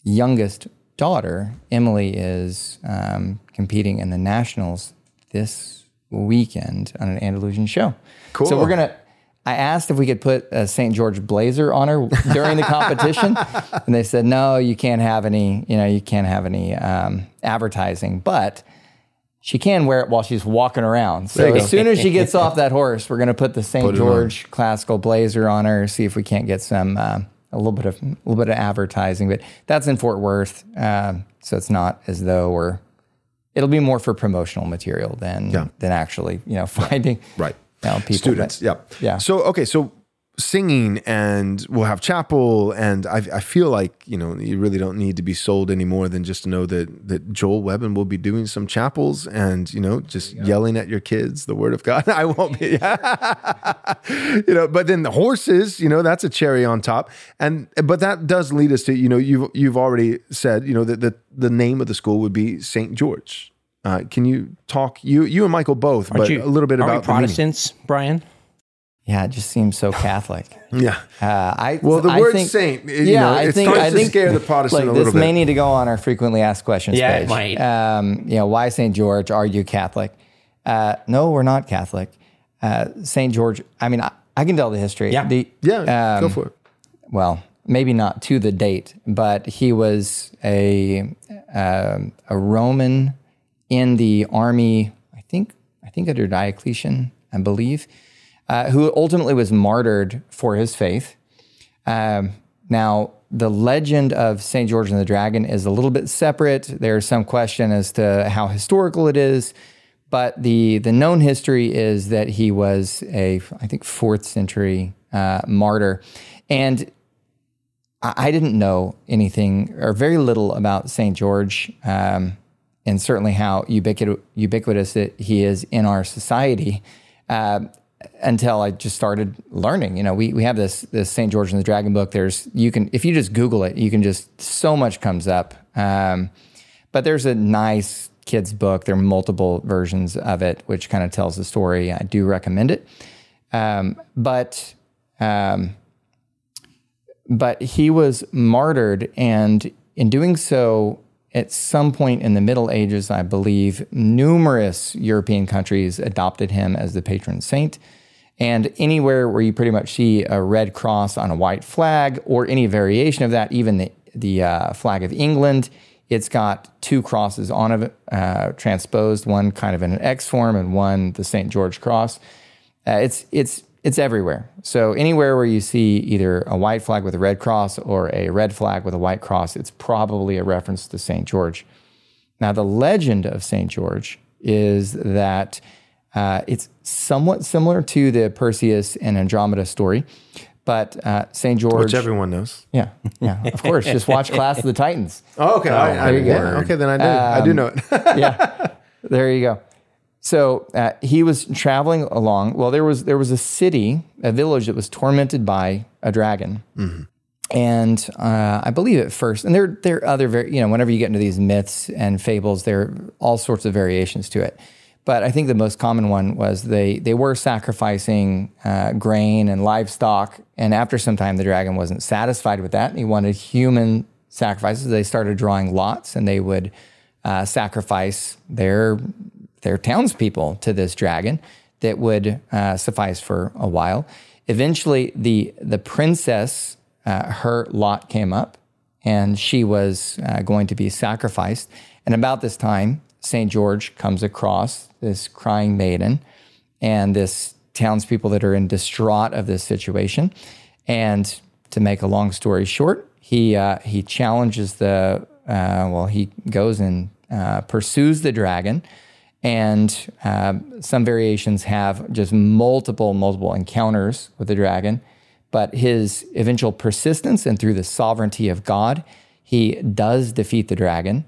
youngest daughter Emily is um, competing in the nationals this weekend on an Andalusian show. Cool. So we're gonna. I asked if we could put a Saint George blazer on her during the competition, and they said, no, you can't have any, you know, you can't have any um, advertising, but she can wear it while she's walking around. So as soon as she gets off that horse, we're going to put the Saint George Classical blazer on her, see if we can't get some, uh, a little bit of, a little bit of advertising, but that's in Fort Worth. Um, so it's not as though we're, it'll be more for promotional material than yeah. than actually, you know, finding right you know, people students. That, yeah, yeah. So okay, so singing, and we'll have chapel, and I, I feel like you know you really don't need to be sold any more than just to know that that Joel Webb will be doing some chapels, and you know just you yelling at your kids the word of God. I won't be, you know. But then the horses, you know, that's a cherry on top, and but that does lead us to you know you've you've already said you know that the the name of the school would be Saint George. Uh, can you talk, you you and Michael both, aren't but you, a little bit about Protestants, Brian? Yeah, it just seems so Catholic. yeah. Uh, I well, the I word think, saint, you yeah, know, I it think, starts I to think, scare the Protestant like, a little this bit. This may need to go on our frequently asked questions yeah, page. It might. Um, you know, why Saint George? Are you Catholic? Uh, no, we're not Catholic. Uh, Saint George, I mean, I, I can tell the history. Yeah, the, yeah um, go for it. Well, maybe not to the date, but he was a, uh, a Roman in the army, I think, I think under Diocletian, I believe. Uh, who ultimately was martyred for his faith. Um, now, the legend of Saint George and the Dragon is a little bit separate. There's some question as to how historical it is, but the the known history is that he was a, I think, fourth century uh, martyr. And I, I didn't know anything or very little about Saint George, um, and certainly how ubiquitous, ubiquitous it, he is in our society. Uh, until I just started learning. You know, we, we have this this Saint George and the Dragon book. There's, you can, if you just Google it, you can just, so much comes up. Um, but there's a nice kid's book. There are multiple versions of it, which kind of tells the story. I do recommend it. Um, but, um, but he was martyred, and in doing so, at some point in the Middle Ages, I believe, numerous European countries adopted him as the patron saint. And anywhere where you pretty much see a red cross on a white flag, or any variation of that, even the, the uh, flag of England, it's got two crosses on it, uh, transposed, one kind of in an X form and one the Saint George cross. Uh, it's, it's, it's everywhere. So anywhere where you see either a white flag with a red cross or a red flag with a white cross, it's probably a reference to Saint George. Now, the legend of Saint George is that uh, it's somewhat similar to the Perseus and Andromeda story, but uh, Saint George... Which everyone knows. Yeah, yeah, of course. Just watch Clash of the Titans. Oh, okay. Uh, I, there I, you go. Yeah, okay, then I do. Um, I do know it. yeah, there you go. So uh, he was traveling along. Well, there was there was a city, a village that was tormented by a dragon, mm-hmm. and uh, I believe at first, and there there are other, very, you know, whenever you get into these myths and fables, there are all sorts of variations to it. But I think the most common one was they they were sacrificing uh, grain and livestock, and after some time, the dragon wasn't satisfied with that. He wanted human sacrifices. They started drawing lots, and they would uh, sacrifice their their townspeople to this dragon that would uh, suffice for a while. Eventually, the the princess, uh, her lot came up, and she was uh, going to be sacrificed. And about this time, Saint George comes across this crying maiden and this townspeople that are in distraught of this situation. And to make a long story short, he uh, he challenges the, uh, well, he goes and uh, pursues the dragon. And uh, some variations have just multiple, multiple encounters with the dragon. But his eventual persistence, and through the sovereignty of God, he does defeat the dragon.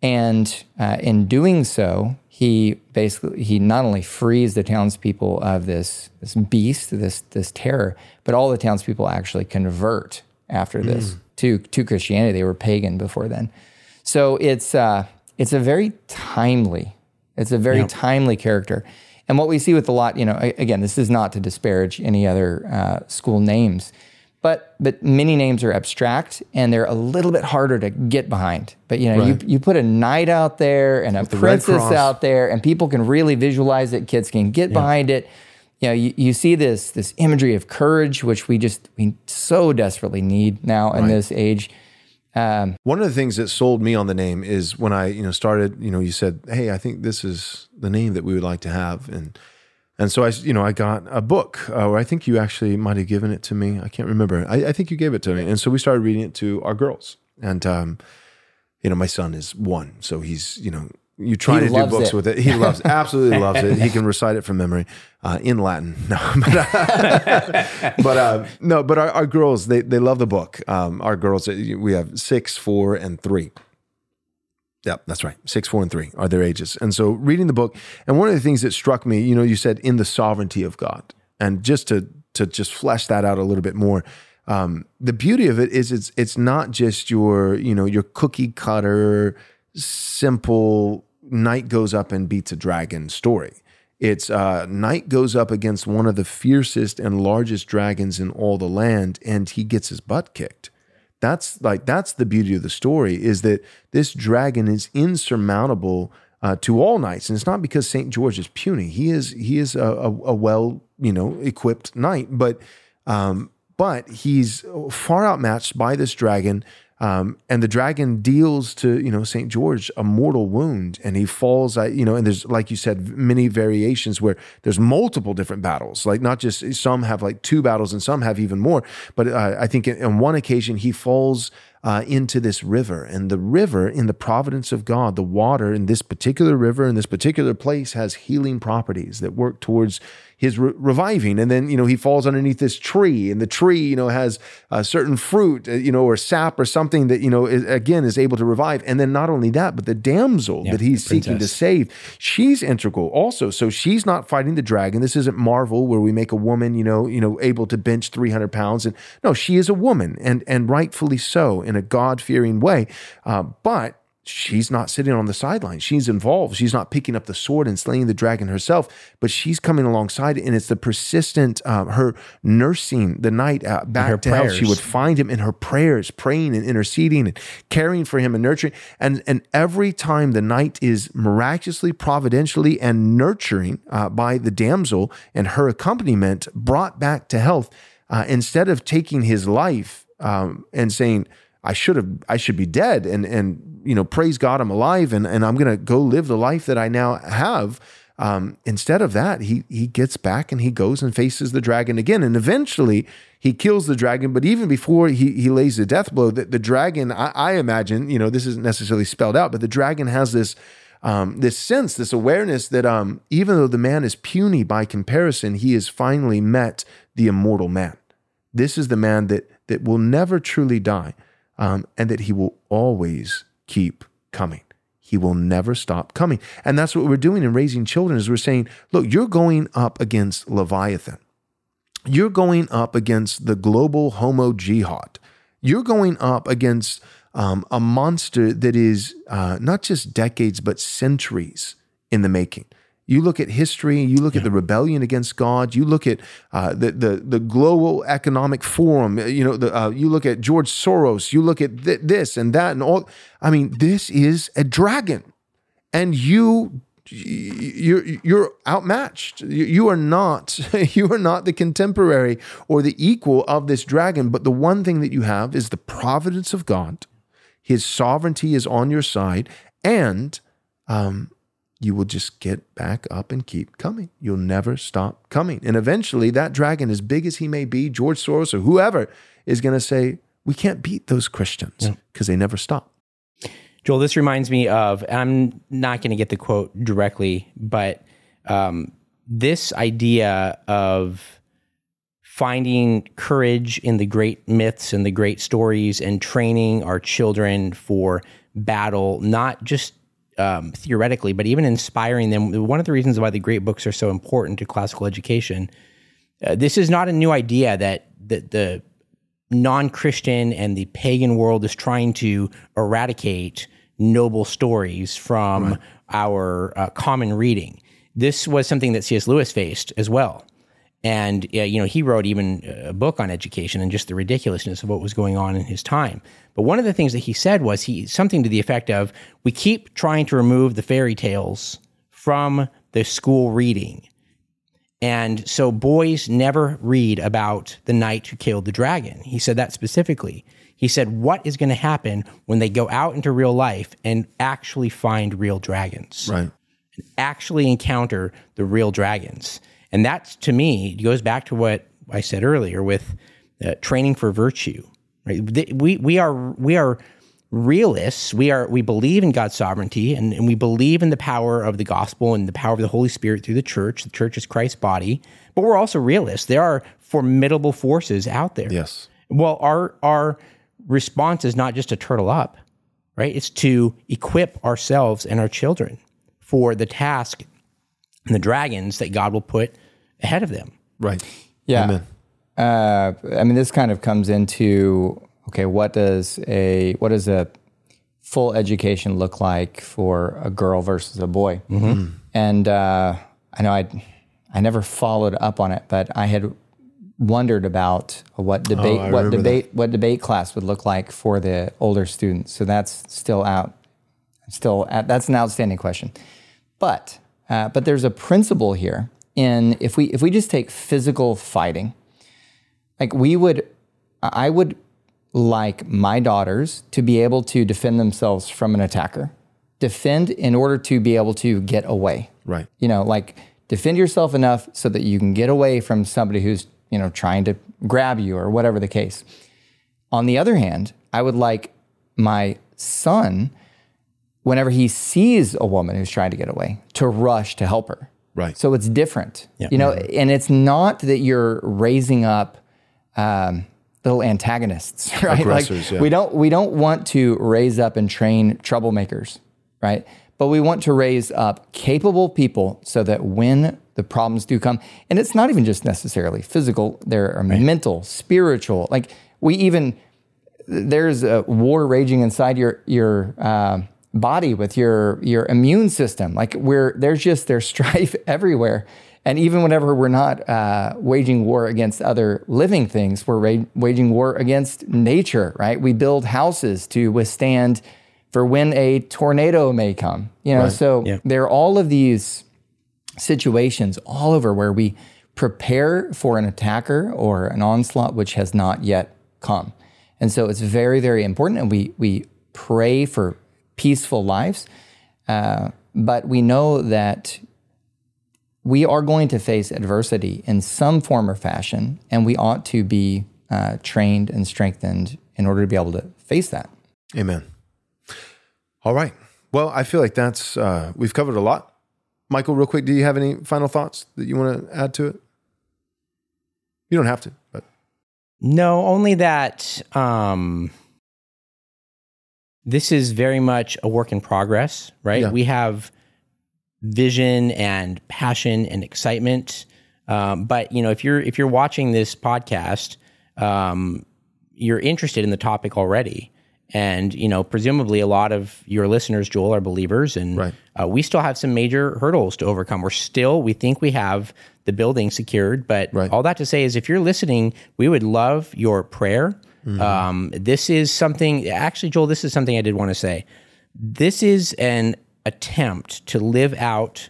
And uh, in doing so, he basically, he not only frees the townspeople of this, this beast, this, this terror, but all the townspeople actually convert after this mm. to, to Christianity. They were pagan before then. So it's, uh, it's a very timely It's a very yep. timely character. And what we see with a lot, you know, again, this is not to disparage any other uh, school names, but but many names are abstract, and they're a little bit harder to get behind. But, you know, right. you, you put a knight out there and a with princess the out there, and people can really visualize it. Kids can get yeah. behind it. You know, you, you see this this imagery of courage, which we just we so desperately need now right. in this age. Um, One of the things that sold me on the name is when I, you know, started, you know, you said, hey, I think this is the name that we would like to have. And, and so I, you know, I got a book, uh, or I think you actually might've given it to me. I can't remember. I, I think you gave it to me. And so we started reading it to our girls, and, um, you know, my son is one, so he's, you know, you try he to do books it. with it. He loves, absolutely loves it. He can recite it from memory uh, in Latin. No, but, uh, but uh, no, but our, our girls, they they love the book. Um, our girls, we have six, four, and three. Yep, that's right. Six, four, and three are their ages. And so reading the book, and one of the things that struck me, you know, you said in the sovereignty of God, and just to to just flesh that out a little bit more. Um, the beauty of it is it's it's not just your, you know, your cookie cutter, simple knight goes up and beats a dragon story. It's uh, knight goes up against one of the fiercest and largest dragons in all the land, and he gets his butt kicked. That's like that's the beauty of the story, is that this dragon is insurmountable uh, to all knights, and it's not because Saint George is puny. He is he is a, a, a well you know equipped knight, but um, but he's far outmatched by this dragon. Um, and the dragon deals to, you know, Saint George a mortal wound, and he falls, you know, and there's, like you said, many variations where there's multiple different battles, like not just, some have like two battles and some have even more. But uh, I think on one occasion he falls uh, into this river, and the river, in the providence of God, the water in this particular river, in this particular place, has healing properties that work towards his re- reviving. And then, you know, he falls underneath this tree, and the tree, you know, has a certain fruit, you know, or sap or something that, you know, is, again, is able to revive. And then not only that, but the damsel yeah, that he's seeking to save, she's integral also. So she's not fighting the dragon. This isn't Marvel where we make a woman, you know, you know, able to bench three hundred pounds. And no, she is a woman, and, and rightfully so, in a God-fearing way. Uh, but she's not sitting on the sidelines. She's involved. She's not picking up the sword and slaying the dragon herself, but she's coming alongside it. And it's the persistent, um, her nursing the knight uh, back to health. She would find him in her prayers, praying and interceding and caring for him and nurturing. And, and every time the knight is miraculously, providentially, and nurturing uh, by the damsel and her accompaniment, brought back to health, uh, instead of taking his life um, and saying, I should have, I should be dead, and, and, you know, praise God, I'm alive, and, and I'm going to go live the life that I now have. Um, instead of that, he, he gets back and he goes and faces the dragon again. And eventually he kills the dragon. But even before he, he lays the death blow, the, the dragon, I, I imagine, you know, this isn't necessarily spelled out, but the dragon has this, um, this sense, this awareness that, um, even though the man is puny by comparison, he has finally met the immortal man. This is the man that, that will never truly die. Um, and that he will always keep coming. He will never stop coming. And that's what we're doing in raising children, is we're saying, look, you're going up against Leviathan. You're going up against the global homo jihad. You're going up against um, a monster that is uh, not just decades, but centuries in the making. You look at history, you look yeah. at the rebellion against God, you look at uh, the, the the global economic forum, you know, the, uh, you look at George Soros, you look at th- this and that and all. I mean, this is a dragon, and you, you're, you're outmatched. You, you are not, you are not the contemporary or the equal of this dragon, but the one thing that you have is the providence of God. His sovereignty is on your side, and um, you will just get back up and keep coming. You'll never stop coming. And eventually that dragon, as big as he may be, George Soros or whoever, is going to say, we can't beat those Christians because yeah. they never stop. Joel, this reminds me of, and I'm not going to get the quote directly, but um, this idea of finding courage in the great myths and the great stories, and training our children for battle, not just Um, theoretically, but even inspiring them. One of the reasons why the great books are so important to classical education. Uh, this is not a new idea that, that the non-Christian and the pagan world is trying to eradicate noble stories from right. our uh, common reading. This was something that C S Lewis faced as well. And, uh, you know, he wrote even a book on education and just the ridiculousness of what was going on in his time. But one of the things that he said was he something to the effect of, we keep trying to remove the fairy tales from the school reading. And so boys never read about the knight who killed the dragon. He said that specifically. He said, what is going to happen when they go out into real life and actually find real dragons? Right. And actually encounter the real dragons. And that's, to me, goes back to what I said earlier with uh, training for virtue. Right? We we are we are realists, we are we believe in God's sovereignty, and, and we believe in the power of the gospel and the power of the Holy Spirit through the church. The church is Christ's body, but we're also realists. There are formidable forces out there. Yes. Well, our our response is not just to turtle up, right? It's to equip ourselves and our children for the task and the dragons that God will put ahead of them. Right. Yeah. Amen. Uh, I mean, this kind of comes into, okay, what does a what does a full education look like for a girl versus a boy? Mm-hmm. And uh, I know I I never followed up on it, but I had wondered about what debate oh, what debate that. what debate class would look like for the older students. So that's still out, still at, that's an outstanding question. But uh, but there's a principle here in if we if we just take physical fighting, like we would, I would. like my daughters to be able to defend themselves from an attacker. Defend in order to be able to get away. Right. You know, like defend yourself enough so that you can get away from somebody who's, you know, trying to grab you or whatever the case. On the other hand, I would like my son, whenever he sees a woman who's trying to get away, to rush to help her. Right. So it's different, yeah. you know, right. and it's not that you're raising up, um, little antagonists, right? Aggressors, like yeah. we don't we don't want to raise up and train troublemakers, right? But we want to raise up capable people so that when the problems do come, and it's not even just necessarily physical, there are right. mental, spiritual, like we even, there's a war raging inside your your uh, body with your your immune system. Like we're, there's just, there's strife everywhere. And even whenever we're not uh, waging war against other living things, we're ra- waging war against nature, right? We build houses to withstand for when a tornado may come, you know? Right. So yeah. there are all of these situations all over where we prepare for an attacker or an onslaught which has not yet come. And so it's very, very important. And we, we pray for peaceful lives, uh, but we know that we are going to face adversity in some form or fashion, and we ought to be uh, trained and strengthened in order to be able to face that. Amen. All right. Well, I feel like that's, uh, we've covered a lot. Michael, real quick, do you have any final thoughts that you want to add to it? You don't have to, but. No, only that um, this is very much a work in progress, right? Yeah. We have vision and passion and excitement, um, but you know, if you're if you're watching this podcast, um, you're interested in the topic already, and you know, presumably a lot of your listeners, Joel, are believers, and right. uh, we still have some major hurdles to overcome. We're still, we think we have the building secured, but right. all that to say is, if you're listening, we would love your prayer. Mm-hmm. Um, this is something, actually, Joel, this is something I did want to say. This is an attempt to live out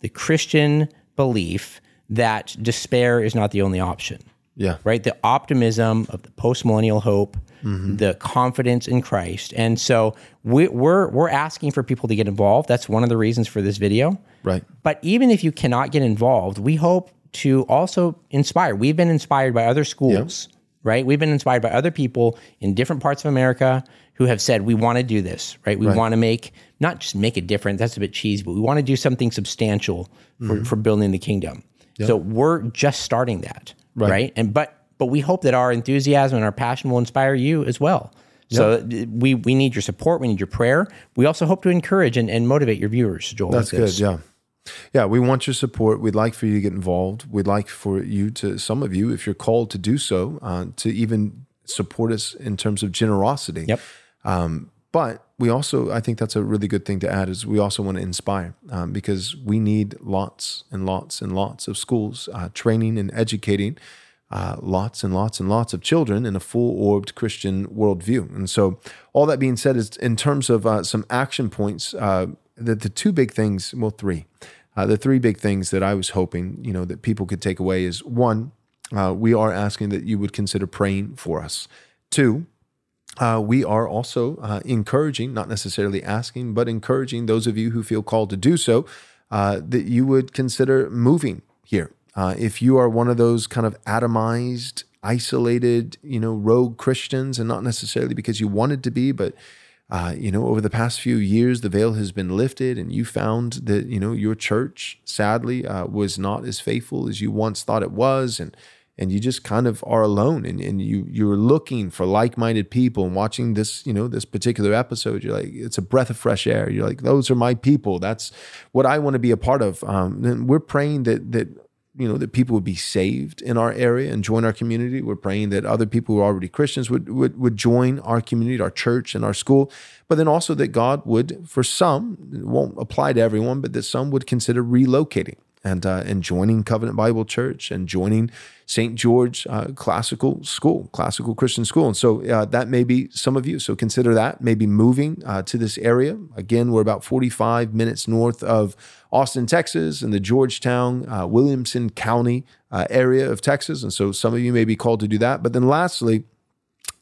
the Christian belief that despair is not the only option. Yeah. Right? The optimism of the post-millennial hope, mm-hmm. the confidence in Christ. And so we, we're we're asking for people to get involved. That's one of the reasons for this video. Right. But even if you cannot get involved, we hope to also inspire. We've been inspired by other schools, yeah. right? We've been inspired by other people in different parts of America who have said, we want to do this, right? We right. want to make, not just make it different, that's a bit cheesy, but we want to do something substantial mm-hmm. for, for building the kingdom. Yep. So we're just starting that, right. right? And But but we hope that our enthusiasm and our passion will inspire you as well. Yep. So we we need your support, we need your prayer. We also hope to encourage and, and motivate your viewers, Joel. That's good, yeah. Yeah, we want your support. We'd like for you to get involved. We'd like for you to, some of you, if you're called to do so, uh, to even support us in terms of generosity. Yep. Um, but we also, I think that's a really good thing to add, is we also want to inspire um, because we need lots and lots and lots of schools uh, training and educating uh, lots and lots and lots of children in a full-orbed Christian worldview. And so all that being said is in terms of uh, some action points, uh, the, the two big things, well, three, uh, the three big things that I was hoping, you know, that people could take away is one, uh, we are asking that you would consider praying for us. Two, Uh, we are also uh, encouraging, not necessarily asking, but encouraging those of you who feel called to do so, uh, that you would consider moving here. Uh, if you are one of those kind of atomized, isolated, you know, rogue Christians, and not necessarily because you wanted to be, but Uh, you know, over the past few years, the veil has been lifted, and you found that, you know, your church, sadly, uh, was not as faithful as you once thought it was. And and you just kind of are alone, and, and you, you're looking for like-minded people, and watching this, you know, this particular episode, you're like, it's a breath of fresh air. You're like, those are my people. That's what I want to be a part of. Um, and we're praying that, that, you know, that people would be saved in our area and join our community. We're praying that other people who are already Christians would, would, would join our community, our church and our school. But then also that God would, for some, it won't apply to everyone, but that some would consider relocating. And, uh, and joining Covenant Bible Church and joining Saint George uh, Classical School, Classical Christian School. And so uh, that may be some of you. So consider that, maybe moving uh, to this area. Again, we're about forty-five minutes north of Austin, Texas, in the Georgetown, uh, Williamson County uh, area of Texas. And so some of you may be called to do that. But then lastly,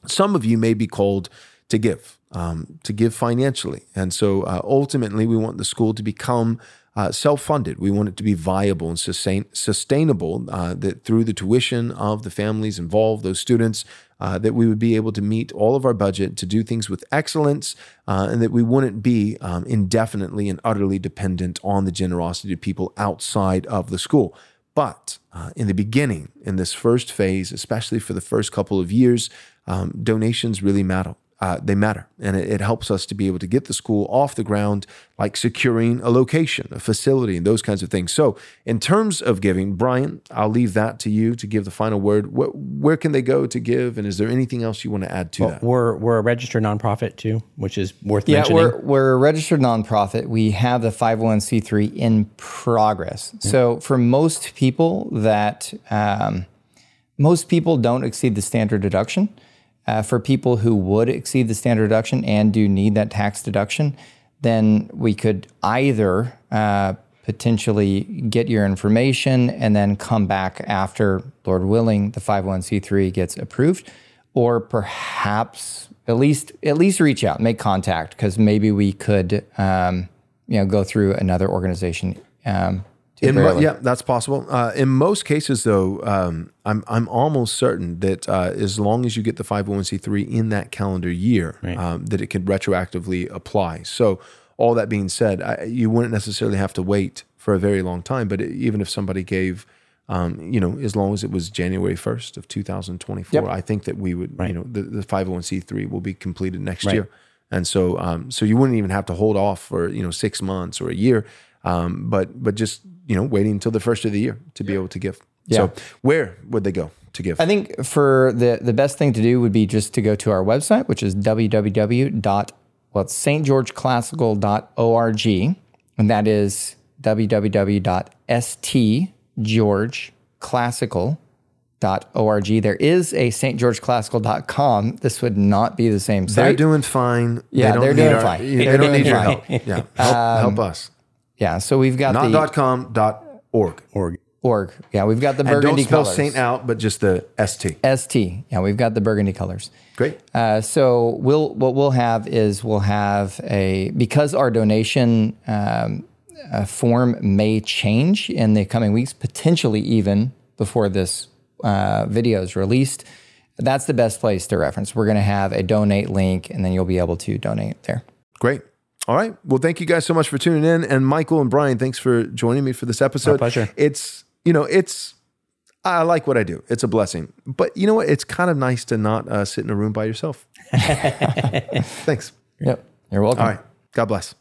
some of you may be called to give, um, to give financially. And so uh, ultimately, we want the school to become Uh, self-funded. We want it to be viable and sustain, sustainable, uh, that through the tuition of the families involved, those students, uh, that we would be able to meet all of our budget, to do things with excellence, uh, and that we wouldn't be um, indefinitely and utterly dependent on the generosity of people outside of the school. But uh, in the beginning, in this first phase, especially for the first couple of years, um, donations really matter. Uh, they matter, and it, it helps us to be able to get the school off the ground, like securing a location, a facility, and those kinds of things. So in terms of giving, Brian, I'll leave that to you to give the final word. What, where can they go to give, and is there anything else you want to add to well, that? We're, we're a registered nonprofit, too, which is worth yeah, mentioning. Yeah, we're, we're a registered nonprofit. We have the five oh one c three in progress. Mm-hmm. So for most people that um, most people don't exceed the standard deduction. Uh, for people who would exceed the standard deduction and do need that tax deduction, then we could either uh, potentially get your information and then come back after, Lord willing, the five oh one c three gets approved, or perhaps at least at least reach out, make contact, because maybe we could um, you know go through another organization. Um, In mo- yeah, that's possible. Uh, in most cases, though, um, I'm I'm almost certain that uh, as long as you get the five oh one c three in that calendar year, right. um, that it can retroactively apply. So all that being said, I, you wouldn't necessarily have to wait for a very long time. But it, even if somebody gave, um, you know, as long as it was January first of two thousand twenty-four, yep. I think that we would, right. you know, the, the five oh one c three will be completed next right. year. And so um, so you wouldn't even have to hold off for, you know, six months or a year. Um, but but just, you know, waiting until the first of the year to be yeah. able to give. Yeah. So where would they go to give? I think for the, the best thing to do would be just to go to our website, which is w w w dot stgeorgeclassical dot org. And that is w w w dot s t george classical dot org. There is a st george classical dot com. This would not be the same site. They're doing fine. Yeah, they don't they're doing fine. They don't need your help. Yeah, help, um, help us. Yeah, so we've got not the... Not .com, .org. Org. Org. Yeah, we've got the burgundy colors. And don't spell colors. Saint out, but just the S T. S T. Yeah, we've got the burgundy colors. Great. Uh, so we'll what we'll have is we'll have a... Because our donation um, uh, form may change in the coming weeks, potentially even before this uh, video is released, that's the best place to reference. We're going to have a donate link, and then you'll be able to donate there. Great. All right. Well, thank you guys so much for tuning in. And Michael and Brian, thanks for joining me for this episode. My pleasure. It's, you know, it's, I like what I do. It's a blessing. But you know what? It's kind of nice to not uh, sit in a room by yourself. Thanks. Yep. You're welcome. All right. God bless.